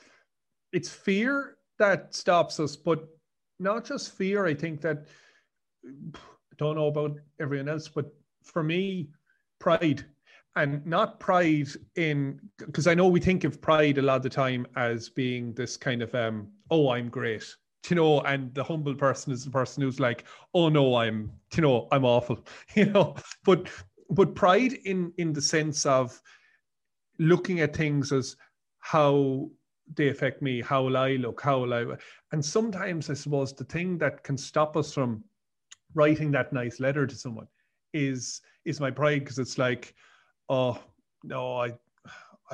fear that stops us, but not just fear. I think that, I don't know about everyone else, but for me, pride. And not pride in, because I know we think of pride a lot of the time as being this kind of, oh, I'm great. you know, and the humble person is the person who's like, oh no, I'm, you know, I'm awful, you know, but pride in the sense of looking at things as how they affect me, how will I look, how will I, and sometimes I suppose the thing that can stop us from writing that nice letter to someone is my pride, because it's like, oh no, I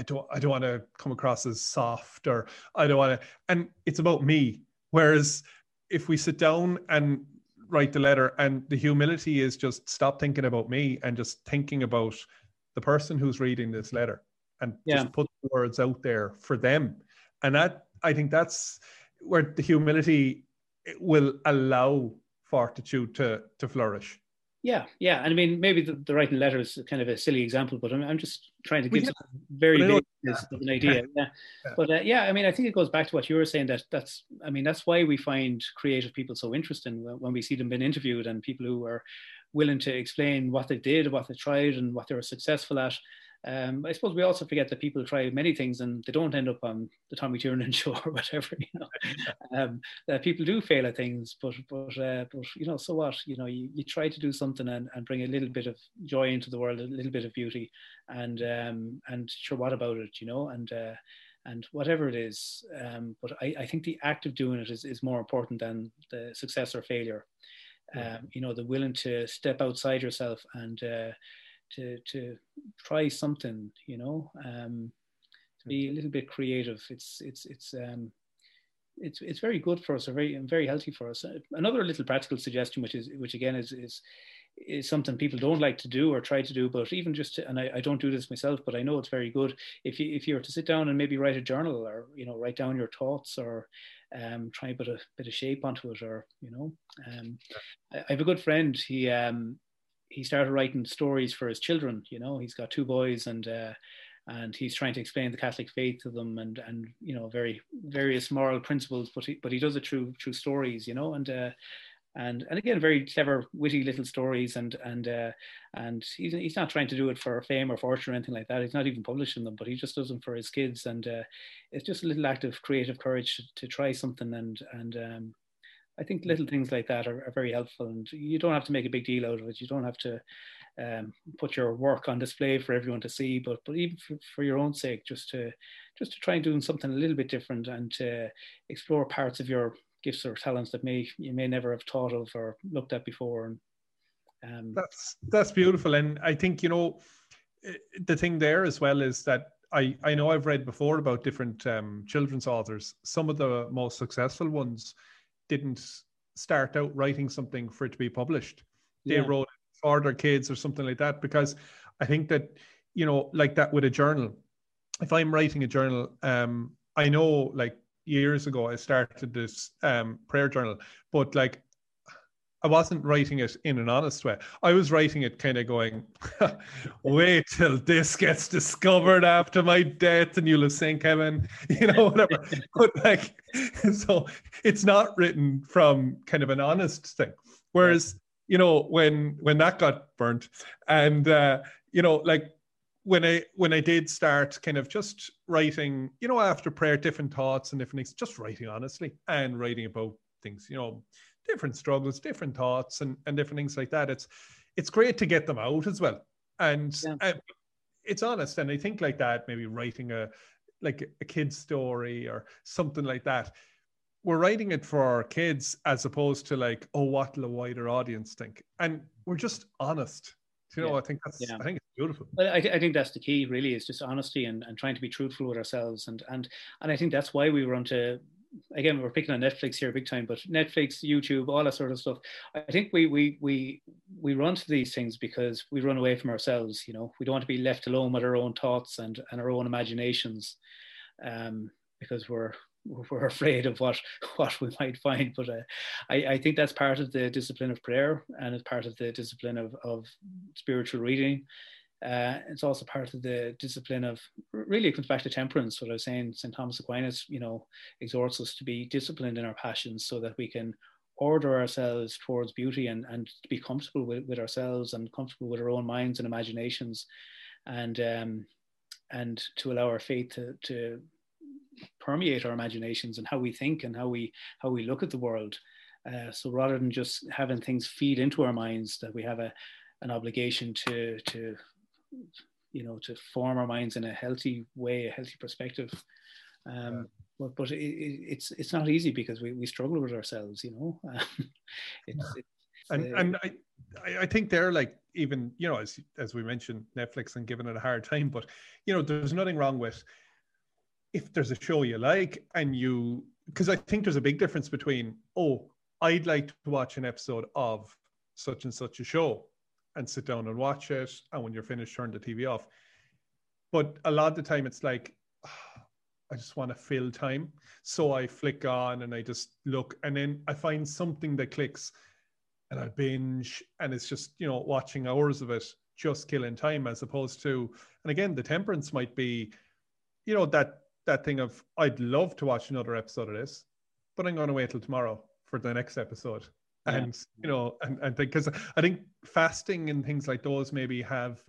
don't want to come across as soft, or I don't want to, and it's about me. Whereas if we sit down and write the letter, and the humility is just stop thinking about me and just thinking about the person who's reading this letter, and just put the words out there for them. And that, I think that's where the humility will allow fortitude to flourish. Yeah, yeah. And I mean, maybe the writing letter is kind of a silly example, but I'm just trying to give very vagueness of an idea. Yeah. Yeah. But yeah, I mean, I think it goes back to what you were saying, that's why we find creative people so interesting when we see them being interviewed, and people who are willing to explain what they did, what they tried, and what they were successful at. I suppose we also forget that people try many things and they don't end up on the Tommy Tiernan show or whatever, you know. That people do fail at things, but you know, so what? You know, you try to do something and bring a little bit of joy into the world, a little bit of beauty, and sure, what about it, you know? And whatever it is, but I think the act of doing it is more important than the success or failure. You know, the willing to step outside yourself and to try something, you know, to be a little bit creative. It's very good for us, or very healthy for us. Another little practical suggestion, which again is something people don't like to do or try to do, but even just to, and I don't do this myself, but I know it's very good. If you were to sit down and maybe write a journal, or, you know, write down your thoughts, or try and put a bit of shape onto it, or, you know, I have a good friend. He started writing stories for his children. You know, he's got two boys, and he's trying to explain the Catholic faith to them, and you know, various moral principles. But he does it through stories. You know, and again, very clever, witty little stories. And he's not trying to do it for fame or fortune or anything like that. He's not even publishing them, but he just does them for his kids. And it's just a little act of creative courage to try something. And I think little things like that are very helpful, and you don't have to make a big deal out of it. You don't have to put your work on display for everyone to see, but even for your own sake, just to try and do something a little bit different, and to explore parts of your gifts or talents that you may never have thought of or looked at before. And that's beautiful. And I think, you know, the thing there as well is that I know I've read before about different children's authors. Some of the most successful ones didn't start out writing something for it to be published. They wrote it for their kids or something like that, because I think that, you know, like that with a journal, if I'm writing a journal, I know, like, years ago I started this prayer journal, but like, I wasn't writing it in an honest way. I was writing it kind of going, wait till this gets discovered after my death and you'll have St. Kevin, you know, whatever. But like, so it's not written from kind of an honest thing. Whereas, you know, when that got burnt, and, you know, like when I did start kind of just writing, you know, after prayer, different thoughts and different things, just writing honestly and writing about things, you know, different struggles, different thoughts, and different things like that. It's great to get them out as well, and it's honest. And I think like that, maybe writing a kid's story or something like that, we're writing it for our kids as opposed to like, oh, what'll a wider audience think? And we're just honest. You know, I think it's beautiful. I think that's the key, really, is just honesty and trying to be truthful with ourselves, and I think that's why we run to. Again, we're picking on Netflix here big time, but Netflix, YouTube, all that sort of stuff. I think we run to these things because we run away from ourselves. You know, we don't want to be left alone with our own thoughts and our own imaginations, because we're afraid of what we might find. But I think that's part of the discipline of prayer, and it's part of the discipline of spiritual reading. It's also part of the discipline of, really, it comes back to temperance, what I was saying. St. Thomas Aquinas, you know, exhorts us to be disciplined in our passions so that we can order ourselves towards beauty and be comfortable with ourselves and comfortable with our own minds and imaginations, and to allow our faith to permeate our imaginations and how we think and how we look at the world. So rather than just having things feed into our minds, that we have an obligation to form our minds in a healthy way, a healthy perspective. But it's not easy, because we struggle with ourselves, you know. And I think they're like, even, you know, as we mentioned, Netflix and giving it a hard time, but, you know, there's nothing wrong with, if there's a show you like, and you, because I think there's a big difference between, oh, I'd like to watch an episode of such and such a show, and sit down and watch it, and when you're finished, turn the TV off. But a lot of the time it's like, I just want to fill time. So I flick on and I just look, and then I find something that clicks and I binge, and it's just, you know, watching hours of it, just killing time, as opposed to, and again, the temperance might be, you know, that thing of, I'd love to watch another episode of this, but I'm going to wait till tomorrow for the next episode. Yeah. And, you know, and because I think fasting and things like those maybe have,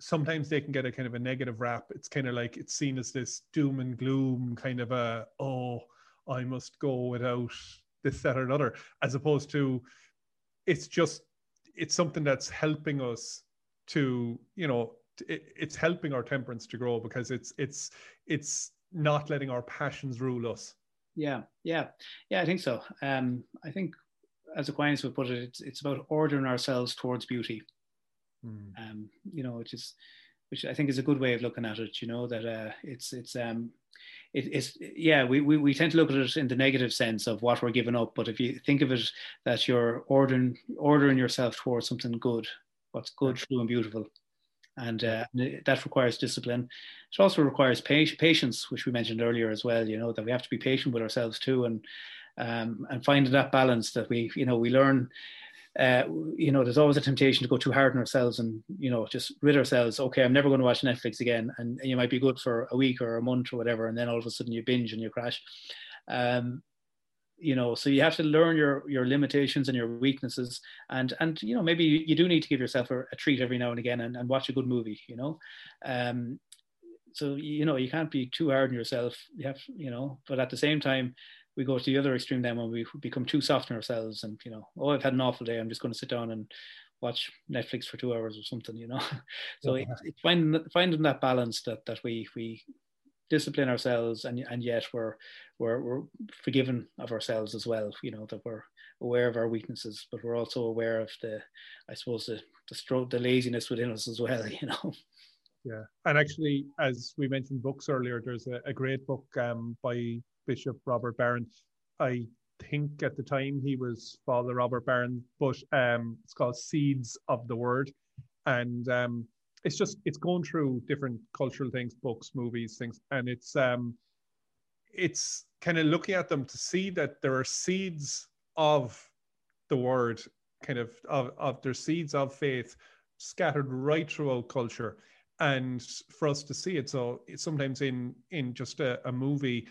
sometimes they can get a kind of a negative rap. It's kind of like, it's seen as this doom and gloom kind of a, oh, I must go without this, that, or another, as opposed to, it's just, it's something that's helping us to, you know, it's helping our temperance to grow, because it's not letting our passions rule us. Yeah, I think so. I think, as Aquinas would put it, it's about ordering ourselves towards beauty. You know, which I think is a good way of looking at it, you know, that we tend to look at it in the negative sense of what we're giving up, but if you think of it that you're ordering yourself towards something good, what's good, true and beautiful, and that requires discipline. It also requires patience, which we mentioned earlier as well, you know, that we have to be patient with ourselves too, and finding that balance that we, you know, we learn. You know, there's always a temptation to go too hard on ourselves and, you know, just rid ourselves. Okay, I'm never going to watch Netflix again. And you might be good for a week or a month or whatever, and then all of a sudden you binge and you crash. You know, so you have to learn your limitations and your weaknesses. And you know, maybe you do need to give yourself a treat every now and again and watch a good movie, you know. So, you know, you can't be too hard on yourself. You have, you know, but at the same time, we go to the other extreme then when we become too soft on ourselves and, you know, oh, I've had an awful day, I'm just going to sit down and watch Netflix for 2 hours or something, you know. So it's finding that balance that we discipline ourselves and yet we're forgiving of ourselves as well, you know, that we're aware of our weaknesses, but we're also aware of the, I suppose, the laziness within us as well, you know. Yeah. And actually, as we mentioned books earlier, there's a great book by Bishop Robert Barron. I think at the time he was Father Robert Barron, but it's called Seeds of the Word. And it's just, it's going through different cultural things, books, movies, things. And it's kind of looking at them to see that there are seeds of the word, kind of their seeds of faith scattered right throughout culture. And for us to see it, so it's sometimes in just a movie,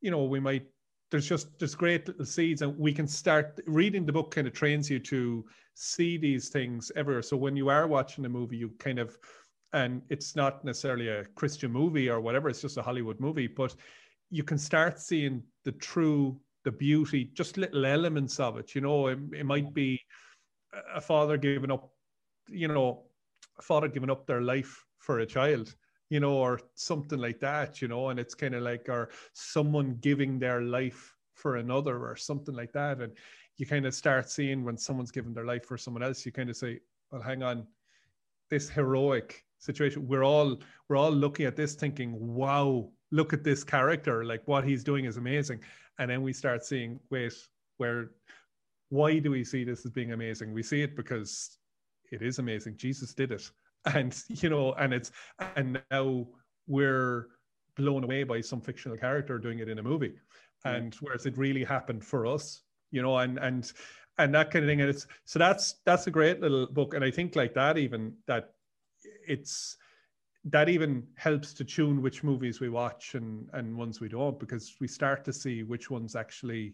you know, we might, there's great little seeds, and we can start reading the book, kind of trains you to see these things everywhere. So when you are watching a movie, you kind of, and it's not necessarily a Christian movie or whatever, it's just a Hollywood movie, but you can start seeing the beauty, just little elements of it. You know, it might be a father giving up, you know, a father giving up their life for a child, you know, or something like that, you know, and it's kind of like, or someone giving their life for another or something like that. And you kind of start seeing when someone's giving their life for someone else, you kind of say, well, hang on, this heroic situation, we're all looking at this thinking, wow, look at this character, like what he's doing is amazing. And then we start seeing, wait, why do we see this as being amazing? We see it because it is amazing. Jesus did it. And, you know, and now we're blown away by some fictional character doing it in a movie. And whereas it really happened for us, you know, and that kind of thing. And it's, so that's a great little book. And I think like that, even that that even helps to tune which movies we watch and ones we don't, because we start to see which ones actually,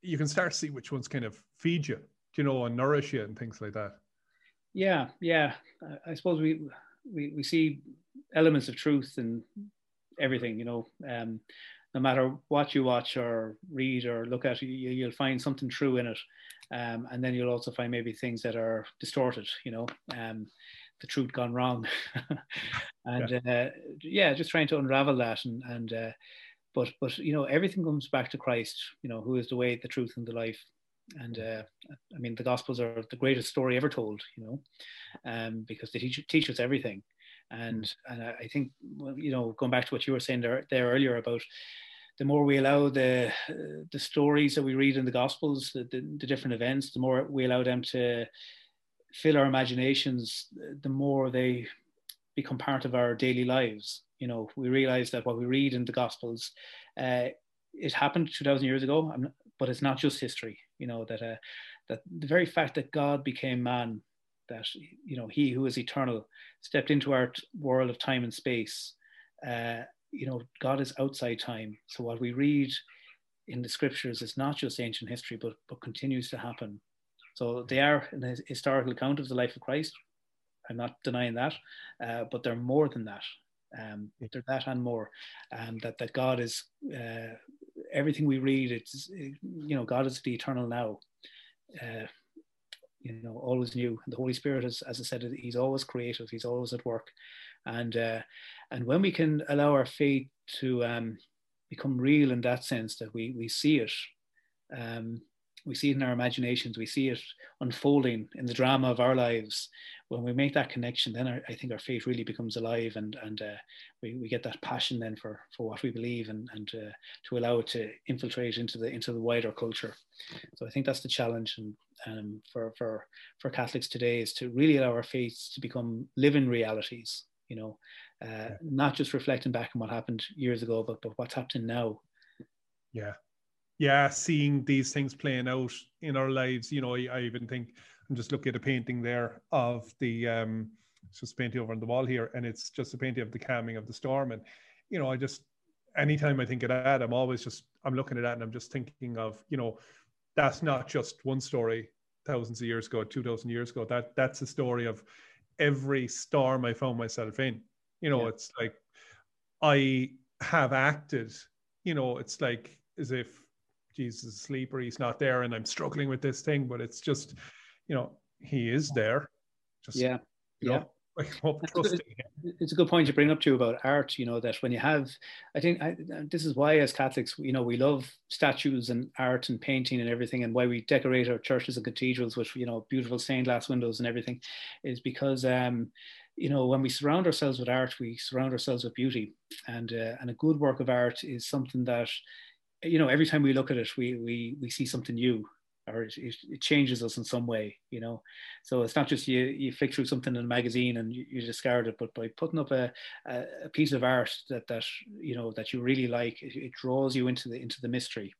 you can start to see which ones kind of feed you, you know, and nourish you and things like that. Yeah. I suppose we see elements of truth in everything, you know. No matter what you watch or read or look at, you'll find something true in it. And then you'll also find maybe things that are distorted, you know, the truth gone wrong. And yeah, just trying to unravel that. But you know, everything comes back to Christ, you know, who is the way, the truth, and the life. And I mean, the Gospels are the greatest story ever told, you know, because they teach us everything. And I think, you know, going back to what you were saying there earlier about the more we allow the stories that we read in the Gospels, the different events, the more we allow them to fill our imaginations, the more they become part of our daily lives. You know, we realize that what we read in the Gospels, it happened 2,000 years ago, but it's not just history. You know, that the very fact that God became man, that, you know, he who is eternal stepped into our world of time and space. You know, God is outside time. So what we read in the scriptures is not just ancient history, but continues to happen. So they are an historical account of the life of Christ. I'm not denying that, but they're more than that. They're that and more. That God is, everything we read, you know, God is the eternal now. You know, always new. And the Holy Spirit, as I said, he's always creative. He's always at work. And when we can allow our faith to become real in that sense, that we see it, we see it in our imaginations, we see it unfolding in the drama of our lives. When we make that connection, then I think our faith really becomes alive, and we get that passion then for what we believe, and to allow it to infiltrate into the wider culture. So I think that's the challenge, and for Catholics today is to really allow our faiths to become living realities. You know, not just reflecting back on what happened years ago, but what's happening now. Yeah, seeing these things playing out in our lives. You know, I even think, I'm just looking at a painting there of the, it's just painting over on the wall here, and it's just a painting of the calming of the storm. And, you know, I just, anytime I think of that, I'm always just, I'm looking at that and I'm just thinking of, you know, that's not just one story thousands of years ago, 2,000 years ago. That's a story of every storm I found myself in. You know, It's like, I have acted, you know, it's like as if Jesus is asleep or he's not there and I'm struggling with this thing, but it's just, you know, he is there. Just, yeah. You know, yeah. It's a good point to bring up to you about art, you know, that when you have, I think this is why as Catholics, you know, we love statues and art and painting and everything, and why we decorate our churches and cathedrals with, you know, beautiful stained glass windows and everything, is because, you know, when we surround ourselves with art, we surround ourselves with beauty, and a good work of art is something that, you know, every time we look at it, we see something new, or it changes us in some way, you know. So it's not just you flick through something in a magazine and you discard it, but by putting up a piece of art that you know, that you really like, it draws you into the mystery.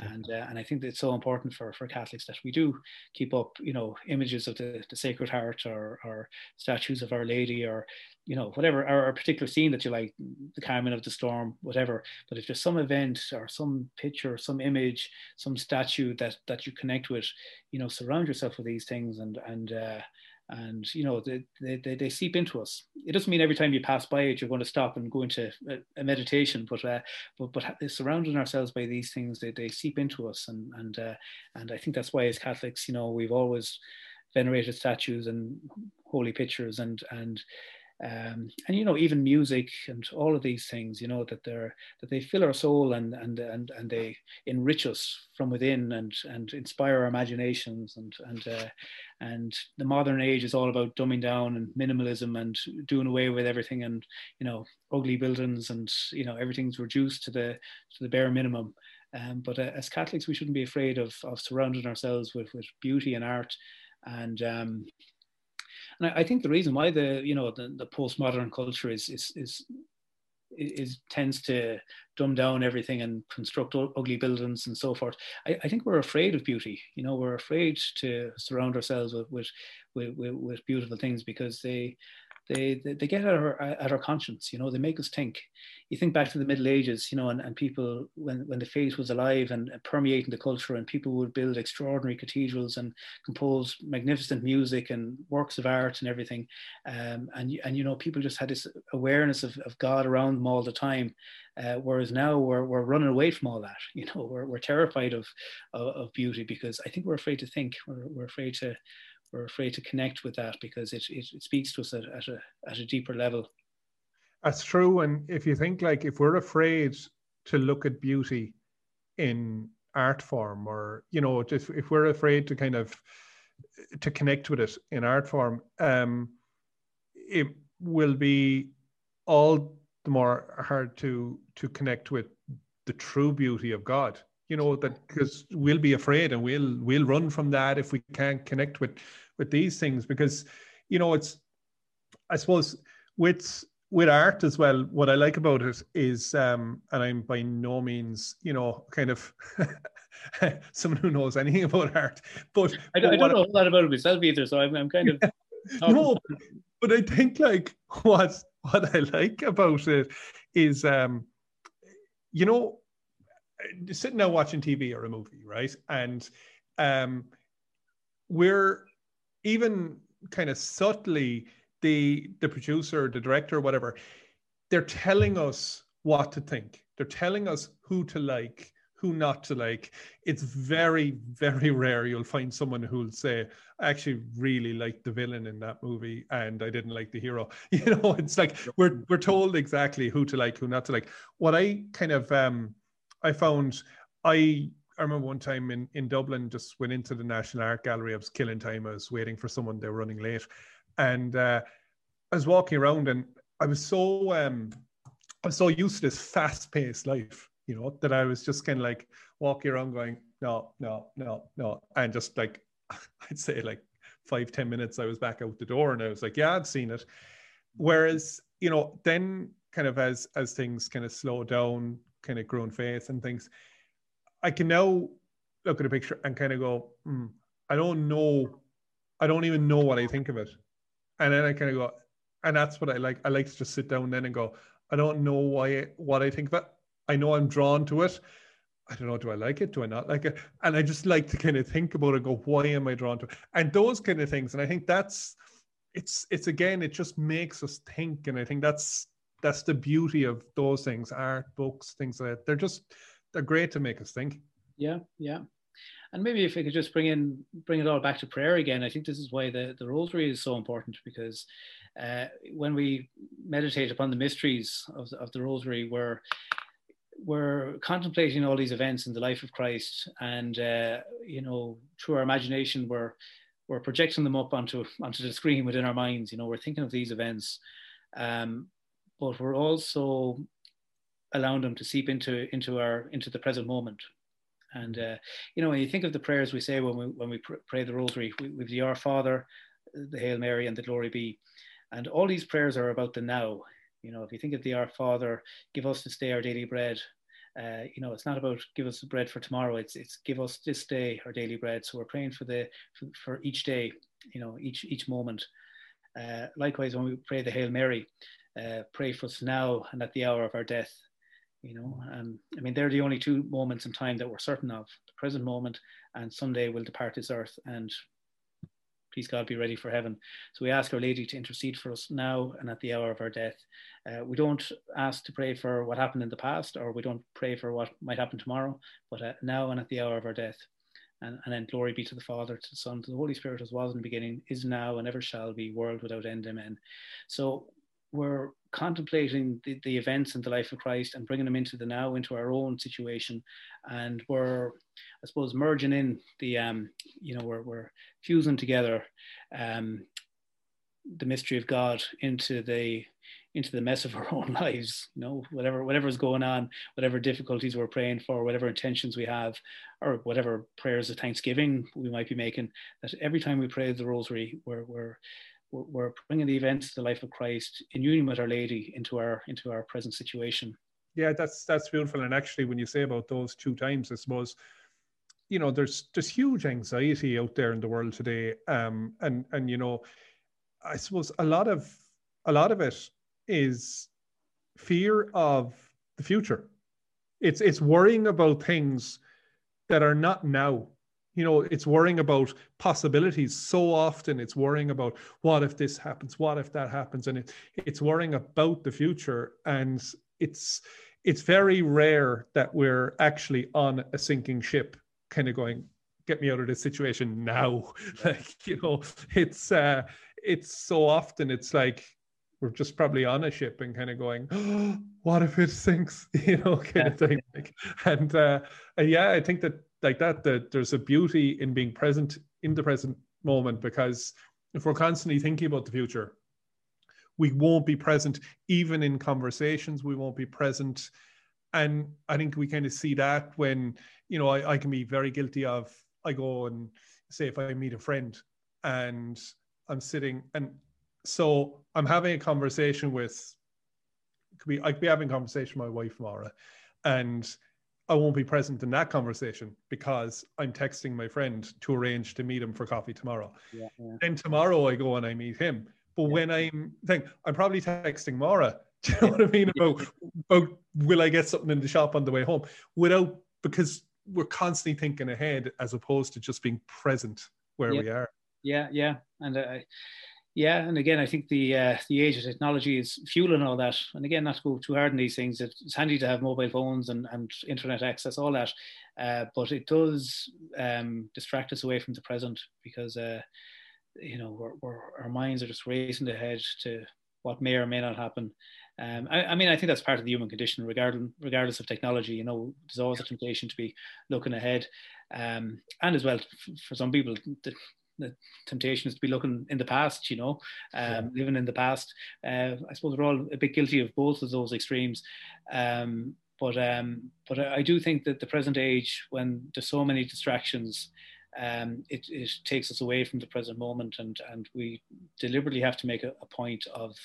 And I think that it's so important for Catholics that we do keep up, you know, images of the Sacred Heart or statues of Our Lady, or, you know, whatever, or a particular scene that you like, the Carmen of the Storm, whatever. But if there's some event or some picture, some image, some statue that you connect with, you know, surround yourself with these things, and you know, they seep into us. It doesn't mean every time you pass by it, you're going to stop and go into a meditation, but surrounding ourselves by these things, they seep into us. And I think that's why as Catholics, you know, we've always venerated statues and holy pictures and you know, even music and all of these things, you know, that they fill our soul and they enrich us from within and inspire our imaginations and the modern age is all about dumbing down and minimalism and doing away with everything, and, you know, ugly buildings, and, you know, everything's reduced to the bare minimum. But as Catholics, we shouldn't be afraid of surrounding ourselves with beauty and art. And I think the reason why the postmodern culture is tends to dumb down everything and construct ugly buildings and so forth. I think we're afraid of beauty. You know, we're afraid to surround ourselves with beautiful things because they They get at our conscience, you know, they make us think. You think back to the Middle Ages, you know, and people, when the faith was alive and permeating the culture, and people would build extraordinary cathedrals and compose magnificent music and works of art and everything. And you know, people just had this awareness of God around them all the time. Whereas now we're running away from all that, you know, we're terrified of beauty, because I think we're afraid to think, we're afraid to connect with that, because it speaks to us at a deeper level. That's true. And if you think, like, if we're afraid to look at beauty in art form, or, you know, just if we're afraid to kind of to connect with it in art form, it will be all the more hard to connect with the true beauty of God. You know, that, because we'll be afraid and we'll run from that if we can't connect with these things, because, you know, it's, I suppose with art as well, what I like about it is, and I'm by no means, you know, kind of someone who knows anything about art, but I don't know a lot about it myself either, so I'm kind of no, but I think, like, what I like about it is, you know, sitting now watching TV or a movie, right? And we're even kind of subtly, the producer, the director, whatever, they're telling us what to think. They're telling us who to like, who not to like. It's very, very rare you'll find someone who'll say, I actually really liked the villain in that movie and I didn't like the hero. You know, it's like we're told exactly who to like, who not to like. What I kind of... I remember one time in Dublin, just went into the National Art Gallery. I was killing time. I was waiting for someone. They were running late. And I was walking around, and I was so used to this fast-paced life, you know, that I was just kind of like walking around going, no, no, no, no. And just like, I'd say like 5-10 minutes, I was back out the door, and I was like, yeah, I've seen it. Whereas, you know, then kind of as things kind of slow down, kind of grown face and things, I can now look at a picture and kind of go, I don't know, I don't even know what I think of it. And then I kind of go, and that's what I like. I like to just sit down then and go, I don't know what I think of it. I know I'm drawn to it. I don't know, do I like it? Do I not like it? And I just like to kind of think about it, go, why am I drawn to it? And those kind of things. And I think that's, it's again, it just makes us think. And I think that's the beauty of those things, art, books, things like that. They're great to make us think. Yeah, yeah. And maybe if I could just bring it all back to prayer again. I think this is why the rosary is so important, because when we meditate upon the mysteries of the rosary, we're contemplating all these events in the life of Christ, and you know, through our imagination, we're projecting them up onto the screen within our minds. You know, we're thinking of these events. But we're also allowing them to seep into the present moment. And you know, when you think of the prayers we say when we pray the rosary, with the Our Father, the Hail Mary, and the Glory Be, and all these prayers are about the now. You know, if you think of the Our Father, give us this day our daily bread. You know, it's not about give us the bread for tomorrow. It's give us this day our daily bread. So we're praying for each day. You know, each moment. Likewise, when we pray the Hail Mary. Pray for us now and at the hour of our death, you know. I mean, they're the only two moments in time that we're certain of, the present moment, and someday we'll depart this earth, and please God be ready for heaven. So we ask Our Lady to intercede for us now and at the hour of our death. We don't ask to pray for what happened in the past, or we don't pray for what might happen tomorrow, but now and at the hour of our death. And then glory be to the Father, to the Son, to the Holy Spirit, as was in the beginning, is now, and ever shall be, world without end. Amen. So we're contemplating the events in the life of Christ and bringing them into the now, into our own situation. And we're, I suppose, merging in the, you know, we're fusing together the mystery of God into the mess of our own lives. You know, whatever's going on, whatever difficulties we're praying for, whatever intentions we have, or whatever prayers of thanksgiving we might be making, that every time we pray the rosary, we're bringing the events of the life of Christ in union with Our Lady into our present situation. Yeah, that's beautiful. And actually, when you say about those two times, I suppose, you know, there's huge anxiety out there in the world today, and you know, I suppose a lot of a lot of it is fear of the future. It's worrying about things that are not now. You know, it's worrying about possibilities so often. It's worrying about what if this happens, what if that happens, and it's worrying about the future. And it's very rare that we're actually on a sinking ship, kind of going, get me out of this situation now. Like, you know, it's so often it's like we're just probably on a ship and kind of going, oh, what if it sinks? You know, kind of thing. And yeah, I think that, like that there's a beauty in being present in the present moment, because if we're constantly thinking about the future, we won't be present even in conversations, we won't be present. And I think we kind of see that when, you know, I can be very guilty of, I go and say if I meet a friend and I'm sitting, and so I'm having a conversation with, I could be having a conversation with my wife, Maura, and I won't be present in that conversation because I'm texting my friend to arrange to meet him for coffee tomorrow. Yeah, yeah. Then tomorrow I go and I meet him. But yeah, when I'm probably texting Maura, do you know what I mean? About will I get something in the shop on the way home? Because we're constantly thinking ahead as opposed to just being present where we are. Yeah, yeah. And yeah, and again, I think the age of technology is fueling all that. And again, not to go too hard on these things, it's handy to have mobile phones and internet access, all that. But it does distract us away from the present, because, you know, our minds are just racing ahead to what may or may not happen. I mean, I think that's part of the human condition, regardless of technology. You know, there's always a temptation to be looking ahead. And as well, for some people, the temptation is to be looking in the past, you know, living in the past. I suppose we're all a bit guilty of both of those extremes. But I do think that the present age, when there's so many distractions, it takes us away from the present moment. And we deliberately have to make a point of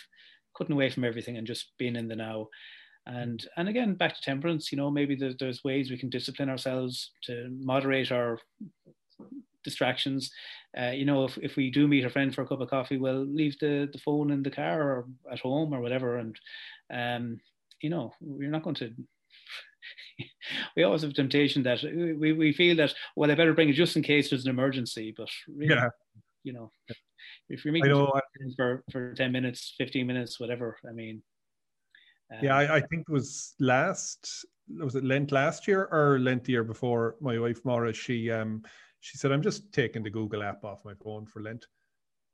cutting away from everything and just being in the now. And again, back to temperance, you know, maybe there's ways we can discipline ourselves to moderate our distractions. You know, if we do meet a friend for a cup of coffee, well, leave the phone in the car or at home or whatever. And, you know, we're not going to, we always have temptation that we feel that, well, I better bring it just in case there's an emergency. But really, you know, if you're meeting for 10 minutes, 15 minutes, whatever, I mean. Yeah, I think it was it Lent last year or Lent the year before, my wife, Maura, she said, I'm just taking the Google app off my phone for Lent.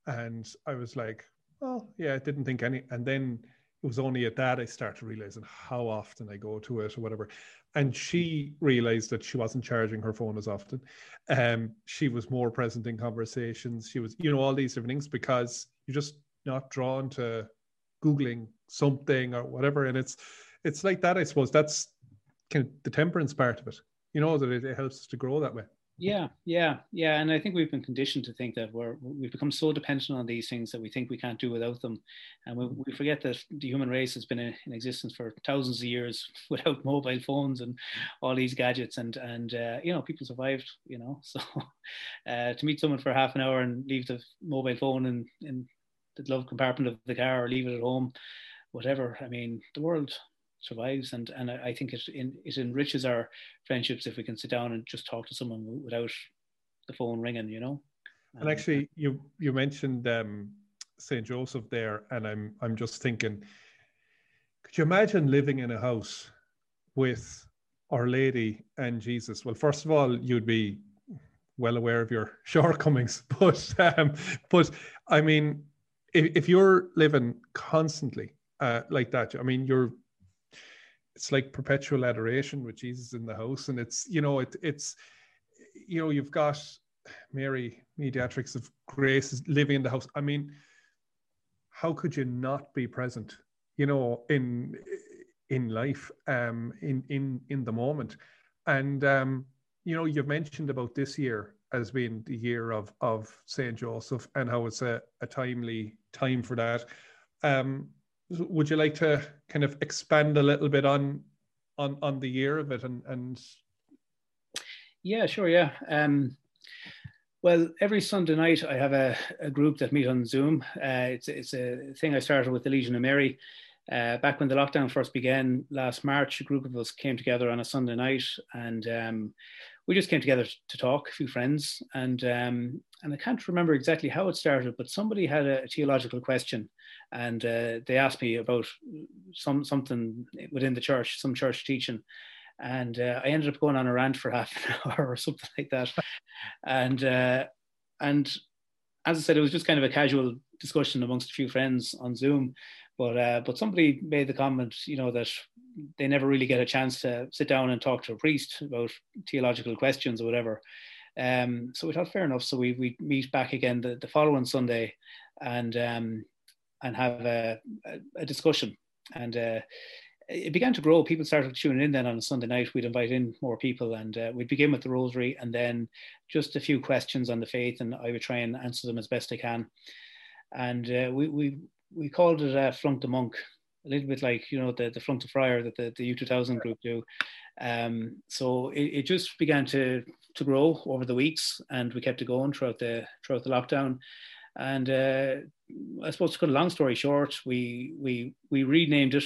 And I was like, oh, yeah, I didn't think any. And then it was only at that I started realizing how often I go to it or whatever. And she realized that she wasn't charging her phone as often. She was more present in conversations. She was, you know, all these different things, because you're just not drawn to Googling something or whatever. And it's like that, I suppose. That's kind of the temperance part of it, you know, that it helps us to grow that way. Yeah, yeah, yeah. And I think we've been conditioned to think that we've become so dependent on these things that we think we can't do without them. And we forget that the human race has been in existence for thousands of years without mobile phones and all these gadgets. And you know, people survived, you know. So to meet someone for half an hour and leave the mobile phone in the glove compartment of the car or leave it at home, whatever. I mean, the world survives, and I think it enriches our friendships if we can sit down and just talk to someone without the phone ringing, you know. And actually, you mentioned St. Joseph there, and I'm just thinking, could you imagine living in a house with Our Lady and Jesus? Well, first of all, you'd be well aware of your shortcomings, but I mean, if you're living constantly like that, I mean, it's like perpetual adoration with Jesus in the house. And it's, you know, it's, you know, you've got Mary, Mediatrix of Grace, living in the house. I mean, how could you not be present, you know, in life, in the moment? And, you know, you've mentioned about this year as being the year of St. Joseph and how it's a timely time for that. Would you like to kind of expand a little bit on the year of it? And yeah, sure, yeah. Well, every Sunday night I have a group that meet on Zoom. It's a thing I started with the Legion of Mary. Back when the lockdown first began last March, a group of us came together on a Sunday night, and we just came together to talk, a few friends. And I can't remember exactly how it started, but somebody had a theological question, and they asked me about something within the church, some church teaching. And I ended up going on a rant for half an hour or something like that. And as I said, it was just kind of a casual discussion amongst a few friends on Zoom. But somebody made the comment, you know, that they never really get a chance to sit down and talk to a priest about theological questions or whatever. So we thought, fair enough. So we meet back again the following Sunday and have a discussion. And it began to grow. People started tuning in then on a Sunday night. We'd invite in more people, and we'd begin with the rosary and then just a few questions on the faith, and I would try and answer them as best I can. And we called it Flunk the Monk, a little bit like, you know, the Flunk the Friar that the U2000 group do. So it just began to grow over the weeks, and we kept it going throughout the lockdown. And I suppose to cut a long story short, we renamed it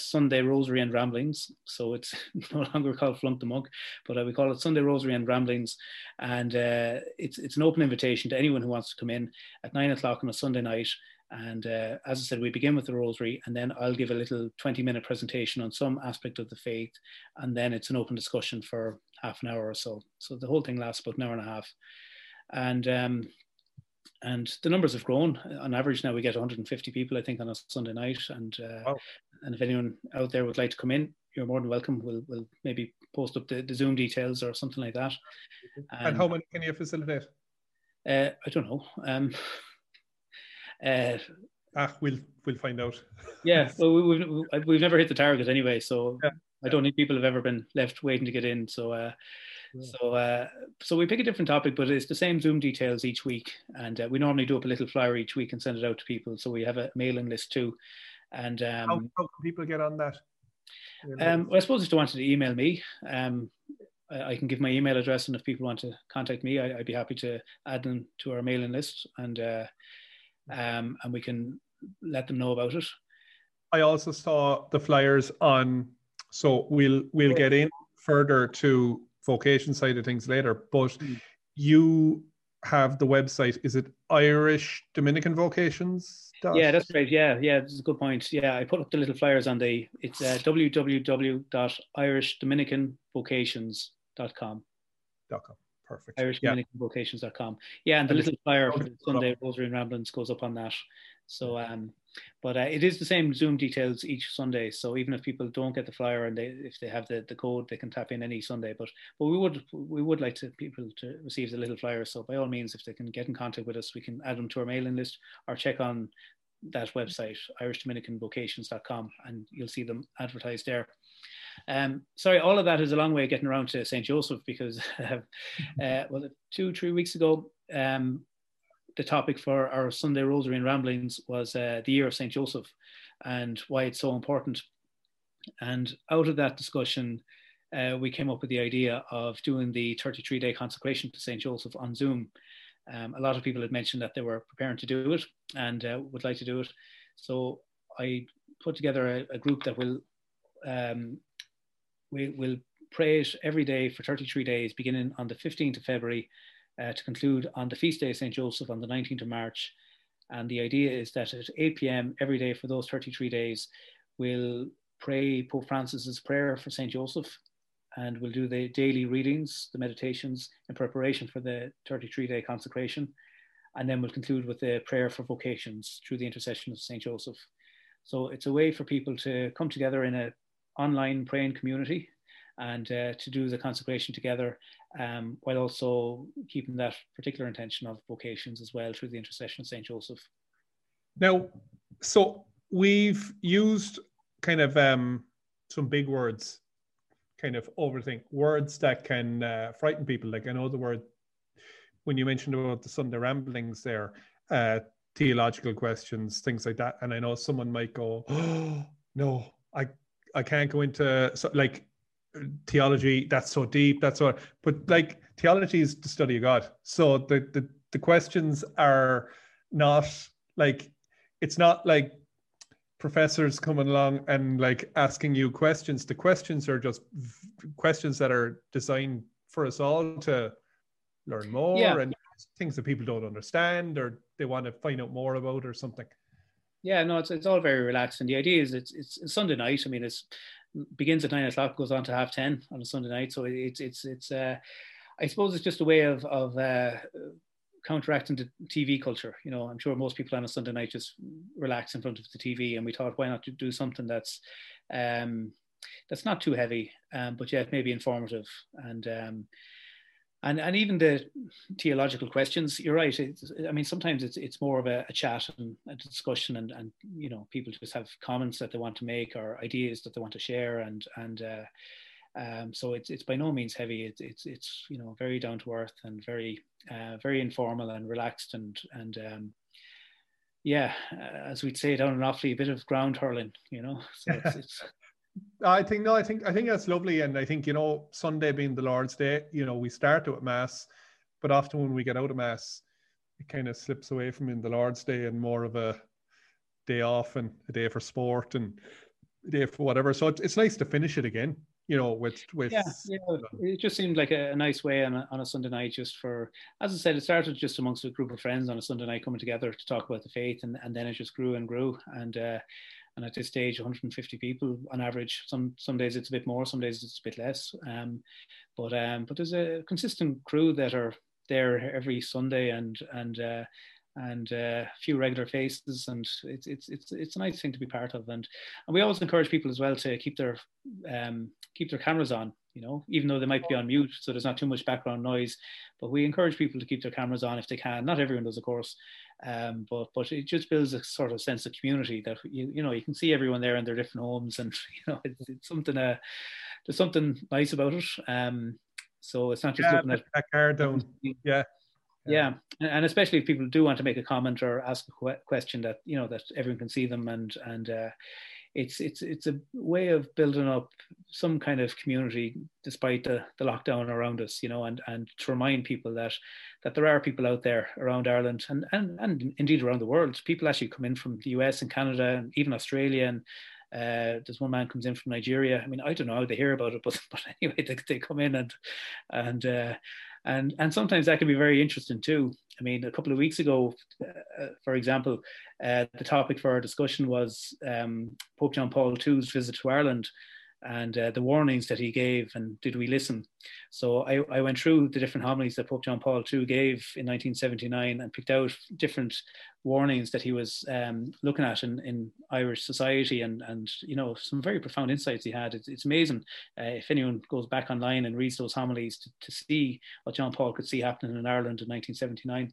Sunday Rosary and Ramblings. So it's no longer called Flunk the Monk, but we call it Sunday Rosary and Ramblings. And it's an open invitation to anyone who wants to come in at 9 o'clock on a Sunday night. And as I said, we begin with the rosary, and then I'll give a little 20-minute presentation on some aspect of the faith. And then it's an open discussion for half an hour or so. So the whole thing lasts about an hour and a half. And the numbers have grown. On average now we get 150 people, I think, on a Sunday night. And wow. And if anyone out there would like to come in, you're more than welcome. We'll maybe post up the Zoom details or something like that. And how many can you facilitate? I don't know. We'll find out. Yeah, well, we've never hit the target anyway, so yeah. I don't think people have ever been left waiting to get in. So so we pick a different topic, but it's the same Zoom details each week. And we normally do up a little flyer each week and send it out to people. So we have a mailing list too. And how can people get on that? Well, I suppose if they wanted to email me, I can give my email address, and if people want to contact me, I'd be happy to add them to our mailing list, and we can let them know about it. I also saw the flyers on, so we'll get in further to vocation side of things later, but you have the website. Is it Irish Dominican Vocations? Yeah, that's right. Yeah, that's a good point. Yeah, I put up the little flyers on the, it's www.irishdominicanvocations.com. Perfect. IrishDominicanVocations.com. Yeah, and the little flyer for the Sunday Rosary and Ramblings goes up on that. So, but it is the same Zoom details each Sunday. So even if people don't get the flyer, and if they have the code, they can tap in any Sunday. But we would like people to receive the little flyer. So by all means, if they can get in contact with us, we can add them to our mailing list, or check on that website, IrishDominicanVocations.com, and you'll see them advertised there. Sorry, all of that is a long way of getting around to St. Joseph, because well, 2-3 weeks ago, the topic for our Sunday Rosary and Ramblings was the year of St. Joseph and why it's so important. And out of that discussion, we came up with the idea of doing the 33-day consecration to St. Joseph on Zoom. A lot of people had mentioned that they were preparing to do it and would like to do it. So I put together a group that will we'll pray it every day for 33 days, beginning on the 15th of February to conclude on the feast day of St. Joseph on the 19th of March. And the idea is that at 8 p.m. every day for those 33 days, we'll pray Pope Francis's prayer for St. Joseph, and we'll do the daily readings, the meditations in preparation for the 33-day consecration. And then we'll conclude with the prayer for vocations through the intercession of St. Joseph. So it's a way for people to come together in a online praying community and to do the consecration together, while also keeping that particular intention of vocations as well through the intercession of St. Joseph. Now, so we've used kind of some big words, kind of overthink words that can frighten people. Like I know the word, when you mentioned about the Sunday ramblings there, theological questions, things like that. And I know someone might go, oh, no, I can't go into, so, like theology, that's so deep, that's so, but like theology is the study of God. So the questions are not like, it's not like professors coming along and like asking you questions. The questions are just questions that are designed for us all to learn more, yeah, and things that people don't understand or they want to find out more about or something. Yeah, no, it's all very relaxed, and the idea is it's Sunday night. I mean, it begins at 9 o'clock, goes on to 10:30 on a Sunday night. So it's I suppose it's just a way of counteracting the TV culture. You know, I'm sure most people on a Sunday night just relax in front of the TV, and we thought, why not do something that's not too heavy, but yet maybe informative. And And even the theological questions, you're right. I mean, sometimes it's more of a chat and a discussion, and you know, people just have comments that they want to make or ideas that they want to share, and so it's by no means heavy. It's you know, very down to earth and very informal and relaxed, and yeah, as we'd say down in Offaly, a bit of ground hurling, you know. So it's I think that's lovely, and I think, you know, Sunday being the Lord's Day, you know, we start out at Mass, but often when we get out of Mass, it kind of slips away from in the Lord's Day and more of a day off and a day for sport and a day for whatever. So it's nice to finish it again, you know, with it just seemed like a nice way on a Sunday night, just for, as I said, it started just amongst a group of friends on a Sunday night coming together to talk about the faith, and then it just grew and grew, and at this stage, 150 people on average. Some days it's a bit more, some days it's a bit less. But there's a consistent crew that are there every Sunday, and a few regular faces, and it's a nice thing to be part of. And we always encourage people as well to keep their cameras on, you know, even though they might be on mute, so there's not too much background noise, but we encourage people to keep their cameras on if they can. Not everyone does, of course, but it just builds a sort of sense of community that, you know, you can see everyone there in their different homes, and, you know, it's something, there's something nice about it. So it's not just looking at that car down. Yeah, and especially if people do want to make a comment or ask a question, that, you know, that everyone can see them, and it's a way of building up some kind of community despite the lockdown around us, you know, and to remind people that there are people out there around Ireland and indeed around the world. People actually come in from the US and Canada and even Australia, and there's one man comes in from Nigeria. I mean, I don't know how they hear about it, but anyway, they come in and sometimes that can be very interesting too. I mean, a couple of weeks ago, for example, the topic for our discussion was Pope John Paul II's visit to Ireland and the warnings that he gave, and did we listen? So I went through the different homilies that Pope John Paul II gave in 1979 and picked out different warnings that he was looking at in Irish society, and you know, some very profound insights he had. It's amazing if anyone goes back online and reads those homilies to see what John Paul could see happening in Ireland in 1979.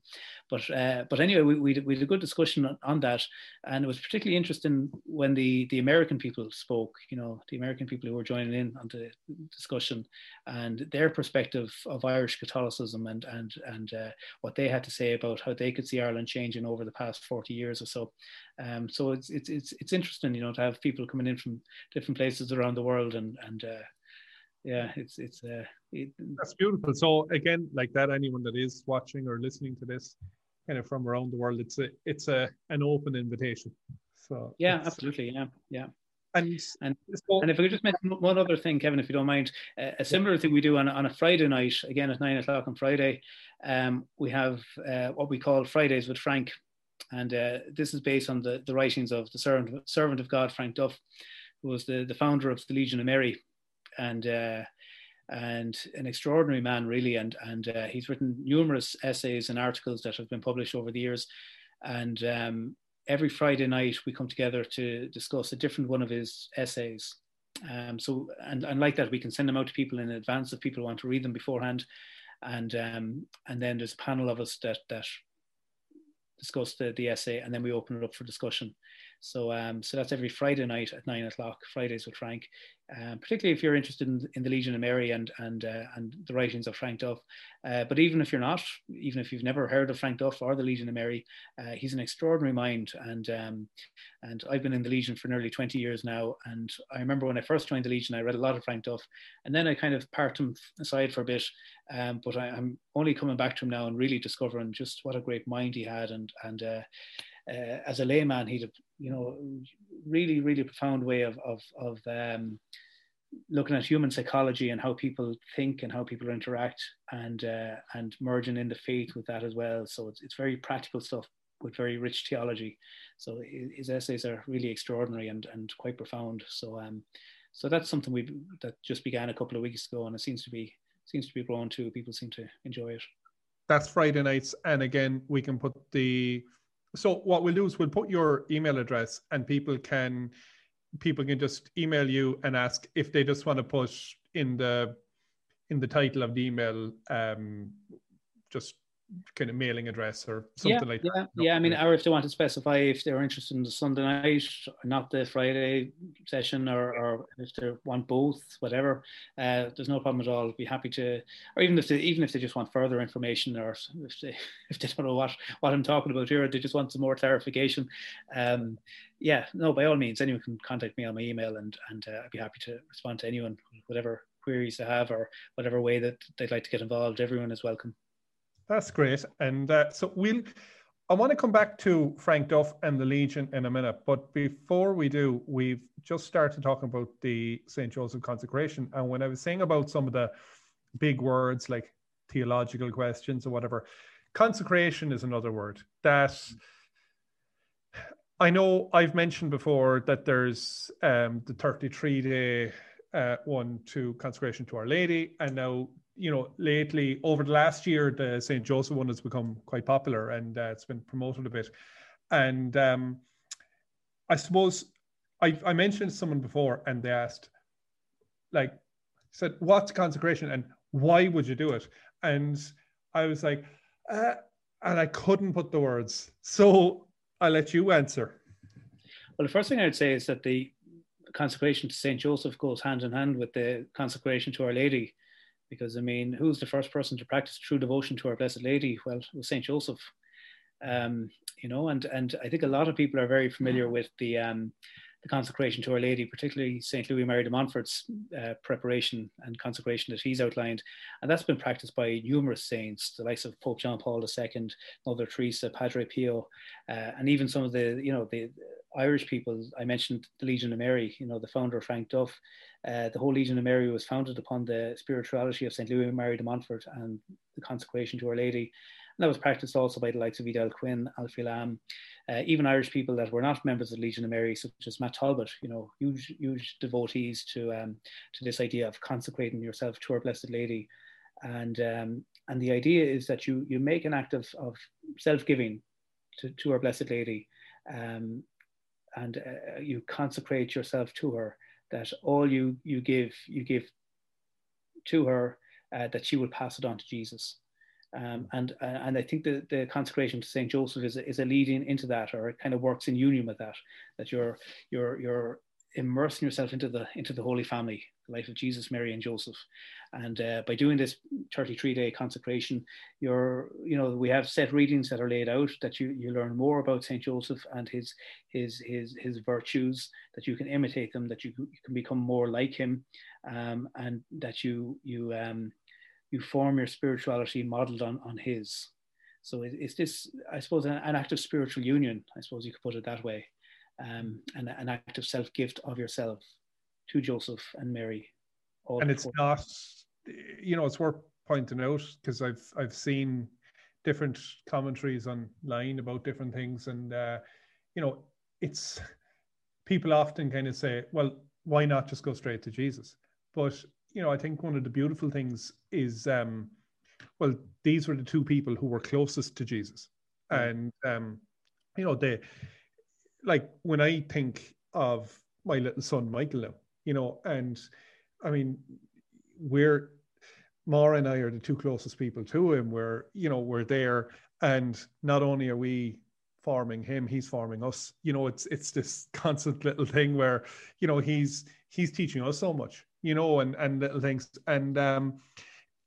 But anyway, we had a good discussion on that, and it was particularly interesting when the American people spoke. You know, the American people who were joining in on the discussion, and their perspective of Irish Catholicism and what they had to say about how they could see Ireland changing over the past 40 years or so. So it's interesting, you know, to have people coming in from different places around the world, that's beautiful. So again, like that, anyone that is watching or listening to this kind of from around the world, it's an open invitation. So yeah, absolutely, yeah. And if I could just mention one other thing, Kevin, if you don't mind, a similar thing we do on a Friday night, again at 9 o'clock on Friday, we have what we call Fridays with Frank, and this is based on the writings of the servant of God, Frank Duff, who was the founder of the Legion of Mary, and an extraordinary man, really, and he's written numerous essays and articles that have been published over the years, and every Friday night we come together to discuss a different one of his essays. So like that, we can send them out to people in advance if people want to read them beforehand. And then there's a panel of us that discuss the essay, and then we open it up for discussion. So so that's every Friday night at 9 o'clock, Fridays with Frank. Particularly if you're interested in the Legion of Mary and the writings of Frank Duff. But even if you're not, even if you've never heard of Frank Duff or the Legion of Mary, he's an extraordinary mind. And I've been in the Legion for nearly 20 years now. And I remember when I first joined the Legion, I read a lot of Frank Duff, and then I kind of parked him aside for a bit. But I'm only coming back to him now and really discovering just what a great mind he had. And as a layman, he had, really profound way of looking at human psychology and how people think and how people interact, and merging in the faith with that as well. So it's very practical stuff with very rich theology. So his essays are really extraordinary and quite profound. So so that's something that just began a couple of weeks ago, and it seems to be growing too. People seem to enjoy it. That's Friday nights, and again we can put the. So what we'll do is we'll put your email address, and people can just email you and ask if they just want to put in the title of the email, just kind of mailing address or something like that. Yeah, I mean, or if they want to specify if they're interested in the Sunday night, not the Friday session, or if they want both, whatever, there's no problem at all. I'd be happy to, or even if they just want further information, or if they don't know what I'm talking about here, or they just want some more clarification. By all means, anyone can contact me on my email, and I'd be happy to respond to anyone, whatever queries they have, or whatever way that they'd like to get involved. Everyone is welcome. That's great. And so I want to come back to Frank Duff and the Legion in a minute. But before we do, we've just started talking about the St. Joseph consecration. And when I was saying about some of the big words like theological questions or whatever, consecration is another word that I know I've mentioned before, that there's the 33-day one to consecration to Our Lady. And now, lately, over the last year, the St. Joseph one has become quite popular, and it's been promoted a bit. And I suppose I mentioned someone before, and they asked, said, what's consecration and why would you do it? And I was like, and I couldn't put the words. So I'll let you answer. Well, the first thing I would say is that the consecration to St. Joseph goes hand in hand with the consecration to Our Lady. Because, I mean, who's the first person to practice true devotion to Our Blessed Lady? Well, it was St. Joseph, and I think a lot of people are very familiar with the consecration to Our Lady, particularly St. Louis Mary de Montfort's preparation and consecration that he's outlined. And that's been practiced by numerous saints, the likes of Pope John Paul II, Mother Teresa, Padre Pio, and even some of the Irish people. I mentioned the Legion of Mary, the founder of Frank Duff. The whole Legion of Mary was founded upon the spirituality of St. Louis Mary de Montfort and the consecration to Our Lady. And that was practiced also by the likes of Vidal Quinn, Alfie Lam, even Irish people that were not members of the Legion of Mary, such as Matt Talbot, huge devotees to this idea of consecrating yourself to Our Blessed Lady. And the idea is that you make an act of self-giving to Our Blessed Lady, and you consecrate yourself to her, that all you give to her, that she will pass it on to Jesus. And I think the consecration to St. Joseph is a leading into that, or it kind of works in union with that you're immersing yourself into the Holy Family, the life of Jesus, Mary, and Joseph. And by doing this 33-day consecration, we have set readings that are laid out, that you learn more about St. Joseph and his virtues, that you can imitate them, that you can become more like him, and that you form your spirituality modeled on his. So it's this, I suppose, an act of spiritual union, I suppose you could put it that way. And an act of self-gift of yourself to Joseph and Mary. And it's not, it's worth pointing out, because I've seen different commentaries online about different things, and it's, people often kind of say, well, why not just go straight to Jesus? But I think one of the beautiful things is, well, these were the two people who were closest to Jesus, and they. Like when I think of my little son Michael now, and I mean, Maura and I are the two closest people to him. We're there, and not only are we forming him, he's forming us. You know, it's this constant little thing where, you know, he's teaching us so much, you know, and little things. And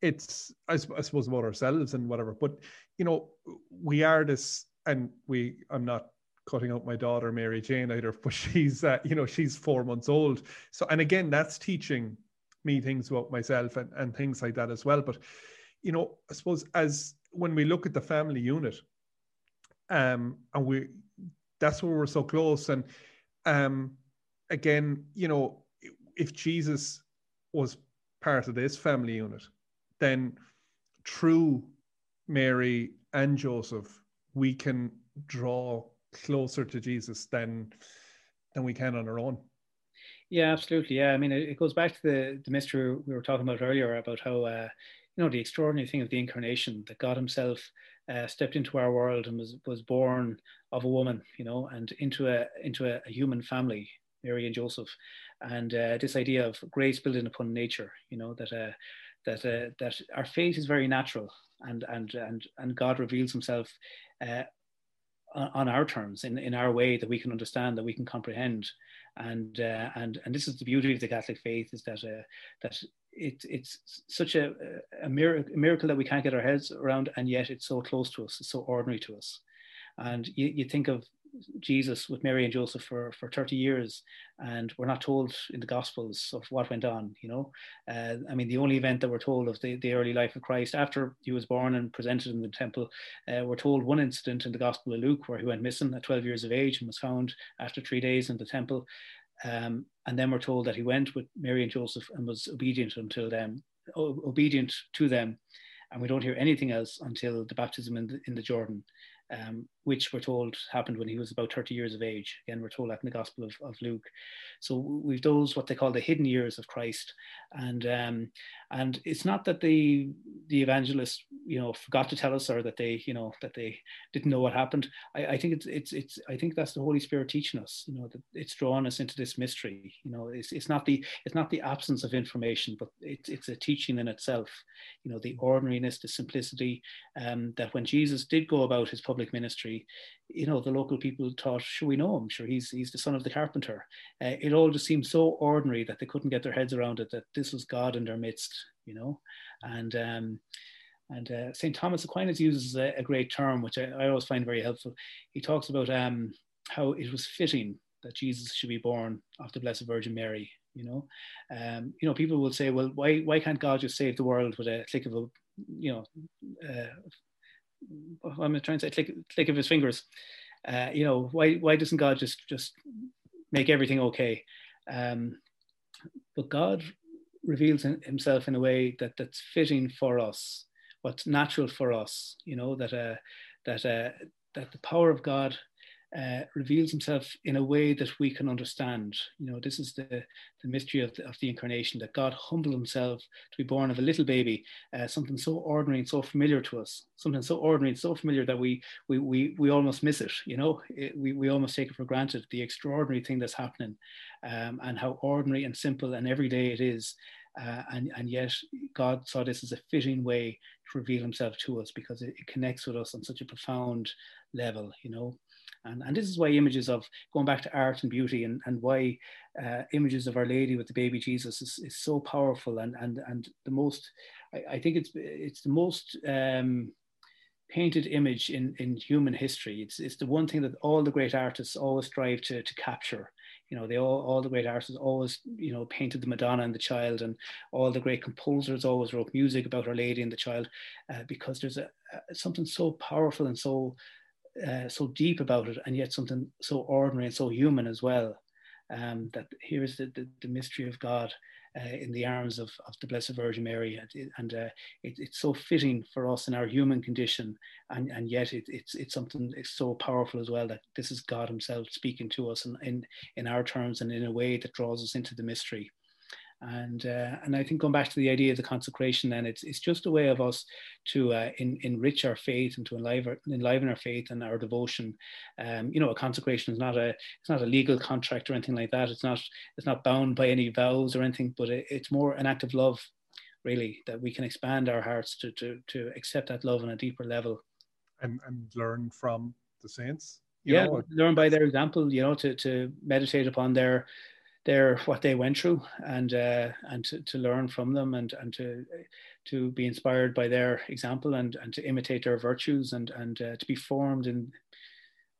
it's, I suppose, about ourselves and whatever. But, you know, we are this, and I'm not cutting out my daughter, Mary Jane, either, but she's, you know, she's 4 months old. So, and again, that's teaching me things about myself and things like that as well. But, you know, I suppose as when we look at the family unit, and that's where we're so close. And again, you know, if Jesus was part of this family unit, then through Mary and Joseph, we can draw closer to Jesus than we can on our own. Yeah, absolutely. Yeah, I mean, it goes back to the mystery we were talking about earlier, about how, you know, the extraordinary thing of the incarnation, that God himself stepped into our world and was born of a woman, you know, and into a human family, Mary and Joseph. And this idea of grace building upon nature, you know, that our faith is very natural, and God reveals himself on our terms, in our way that we can understand, that we can comprehend. And and this is the beauty of the Catholic faith, is that that it's such a miracle that we can't get our heads around, and yet it's so close to us, it's so ordinary to us. And you think of Jesus with Mary and Joseph for 30 years, and we're not told in the Gospels of what went on, you know. I mean, the only event that we're told of the early life of Christ after he was born and presented in the temple, we're told one incident in the Gospel of Luke where he went missing at 12 years of age and was found after 3 days in the temple. And then we're told that he went with Mary and Joseph and was obedient to them. And we don't hear anything else until the baptism in the Jordan, which we're told happened when he was about 30 years of age. Again, we're told that in the Gospel of Luke. So we've those, what they call the hidden years of Christ. And it's not that the evangelists, you know, forgot to tell us, or that they, you know, that they didn't know what happened. I think it's I think that's the Holy Spirit teaching us, you know, that it's drawn us into this mystery. You know, it's not the absence of information, but it's a teaching in itself. You know, the ordinariness, the simplicity, that when Jesus did go about his public ministry, you know, the local people thought, sure, we know him, sure, he's the son of the carpenter. It all just seemed so ordinary that they couldn't get their heads around it, that this was God in their midst, you know. And St. Thomas Aquinas uses a great term, which I always find very helpful. He talks about how it was fitting that Jesus should be born of the Blessed Virgin Mary, you know. You know, people will say, well, why can't God just save the world with a click of a, you know, I'm trying to say click of his fingers. You know, why doesn't God just make everything okay? But God reveals himself in a way that's fitting for us, what's natural for us. You know, that the power of God reveals himself in a way that we can understand. You know, this is the mystery of the incarnation, that God humbled himself to be born of a little baby, something so ordinary and so familiar to us, something so ordinary and so familiar that we almost miss it, you know. We almost take it for granted, the extraordinary thing that's happening, and how ordinary and simple and everyday it is. And yet God saw this as a fitting way to reveal himself to us, because it connects with us on such a profound level, you know. And this is why images of, going back to art and beauty, and why images of Our Lady with the baby Jesus is so powerful, and the most, I think it's the most painted image in human history. It's the one thing that all the great artists always strive to capture. You know, all the great artists always, you know, painted the Madonna and the Child, and all the great composers always wrote music about Our Lady and the Child, because there's something so powerful and so deep about it, and yet something so ordinary and so human as well, that here's the mystery of God in the arms of the Blessed Virgin Mary, and it's so fitting for us in our human condition, and yet it's something, it's so powerful as well, that this is God himself speaking to us in our terms, and in a way that draws us into the mystery. And I think, going back to the idea of the consecration, then it's just a way of us to enrich our faith, and to enliven our faith and our devotion. You know, a consecration is not a legal contract or anything like that. It's not bound by any vows or anything, but it's more an act of love, really, that we can expand our hearts to accept that love on a deeper level, and learn from the saints. You know, learn by their example, you know, to meditate upon their what they went through, and to learn from them, and to be inspired by their example, and to imitate their virtues, and to be formed in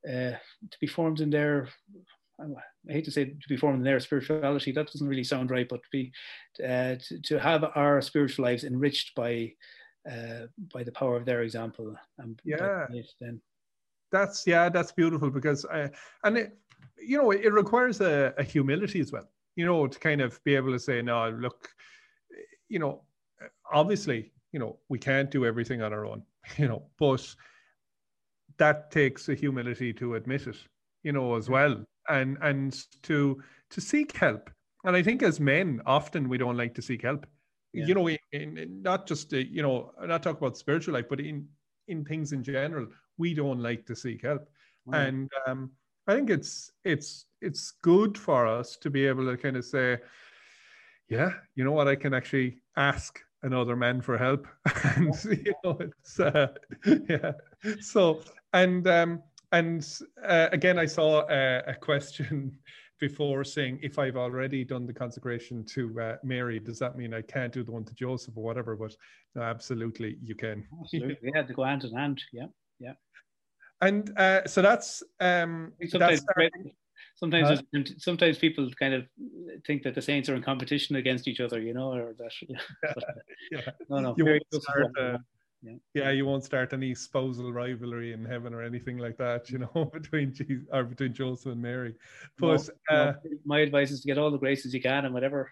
their, I hate to say, to be formed in their spirituality. That doesn't really sound right, but to have our spiritual lives enriched by the power of their example. That's beautiful, because it requires a humility as well, you know, to kind of be able to say, no, look, you know, obviously, you know, we can't do everything on our own, you know, but that takes a humility to admit it, you know, as well, and to seek help. And I think as men, often we don't like to seek help, you know, in not just, you know, not talk about spiritual life, but in things in general, we don't like to seek help. Mm. And I think it's good for us to be able to kind of say, yeah, you know what, I can actually ask another man for help. And, you know, it's, yeah. So, and again, I saw a question before saying, if I've already done the consecration to Mary, does that mean I can't do the one to Joseph or whatever? But no, absolutely, you can. Absolutely, yeah, they go hand in hand, yeah, yeah. And so that's sometimes people kind of think that the saints are in competition against each other, you know, or that. Yeah, yeah. No. You won't start any spousal rivalry in heaven or anything like that, you know, between Joseph and Mary. But my advice is to get all the graces you can and whatever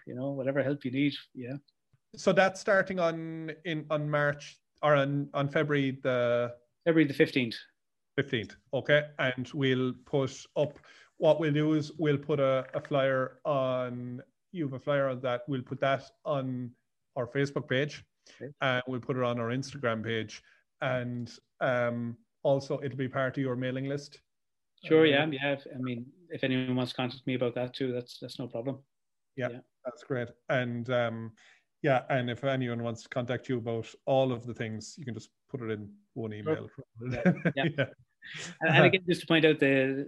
help you need. Yeah. So that's starting on March, or on February the 15th. 15th, okay, and we'll put up. What we'll do is we'll put a flyer on. You have a flyer on that. We'll put that on our Facebook page, and we'll put it on our Instagram page, and also it'll be part of your mailing list. Sure, yeah. I mean, if anyone wants to contact me about that too, that's no problem. Yeah, that's great, and yeah, and if anyone wants to contact you about all of the things, you can just put it in one email. Sure. Yeah. Yeah. And again, just to point out, the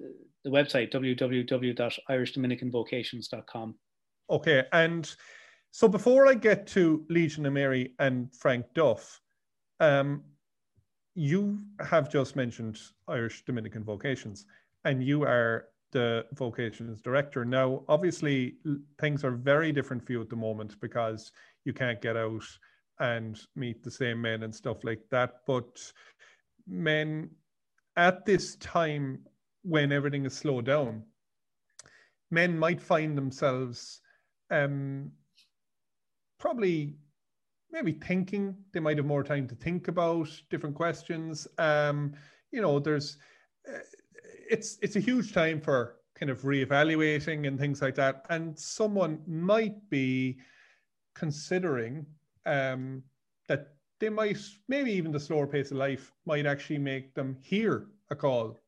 website, www.irishdominicanvocations.com. Okay, and so before I get to Legion of Mary and Frank Duff, you have just mentioned Irish Dominican Vocations, and you are the vocations director. Now, obviously, things are very different for you at the moment because you can't get out and meet the same men and stuff like that. But men, at this time when everything is slowed down, men might find themselves maybe thinking. They might have more time to think about different questions. You know, there's it's a huge time for kind of reevaluating and things like that. And someone might be considering that they might, maybe even the slower pace of life might actually make them hear a call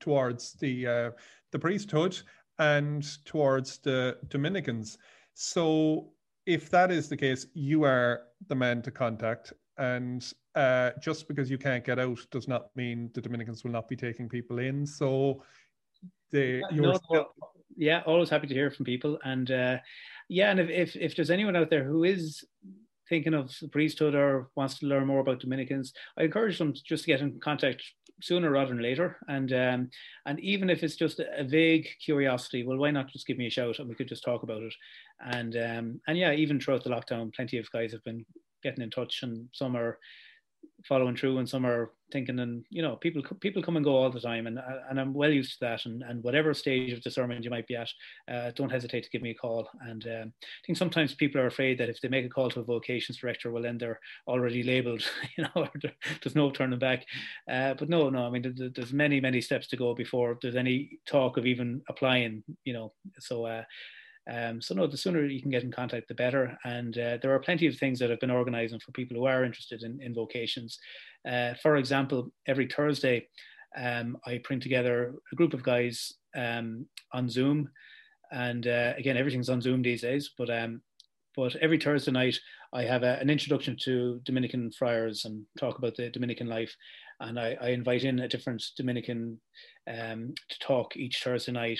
towards the priesthood and towards the Dominicans. So if that is the case, you are the man to contact. And just because you can't get out does not mean the Dominicans will not be taking people in. So always happy to hear from people. And and if there's anyone out there who is thinking of the priesthood or wants to learn more about Dominicans, I encourage them to just get in contact sooner rather than later. And even if it's just a vague curiosity, well, why not just give me a shout and we could just talk about it. And yeah, even throughout the lockdown, plenty of guys have been getting in touch, and some are following through and some are thinking, and, you know, people come and go all the time, and I'm well used to that. And whatever stage of discernment you might be at, don't hesitate to give me a call. And I think sometimes people are afraid that if they make a call to a vocations director, well, then they're already labelled, you know, or there's no turning back. But no, I mean, there's many, many steps to go before there's any talk of even applying, you know. So So the sooner you can get in contact, the better. And there are plenty of things that I've been organising for people who are interested in vocations. For example, every Thursday, I bring together a group of guys on Zoom. And again, everything's on Zoom these days. But every Thursday night, I have an introduction to Dominican friars and talk about the Dominican life. And I invite in a different Dominican to talk each Thursday night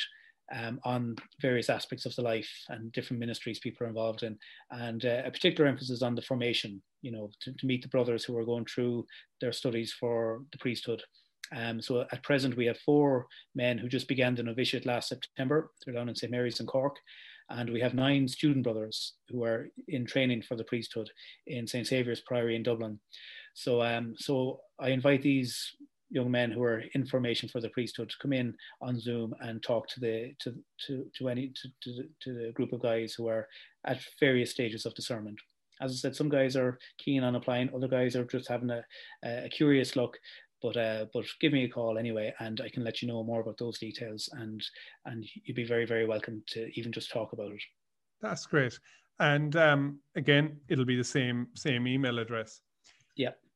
on various aspects of the life and different ministries people are involved in, and a particular emphasis on the formation, you know, to meet the brothers who are going through their studies for the priesthood. So at present, we have 4 men who just began the novitiate last September. They're down in St. Mary's in Cork. And we have 9 student brothers who are in training for the priesthood in St. Saviour's Priory in Dublin. So, so I invite these young men who are in formation for the priesthood to come in on Zoom and talk to the group of guys who are at various stages of discernment. As I said, some guys are keen on applying, other guys are just having a curious look. But give me a call anyway, and I can let you know more about those details, and you'd be very, very welcome to even just talk about it. That's great. And again, it'll be the same email address. Yeah.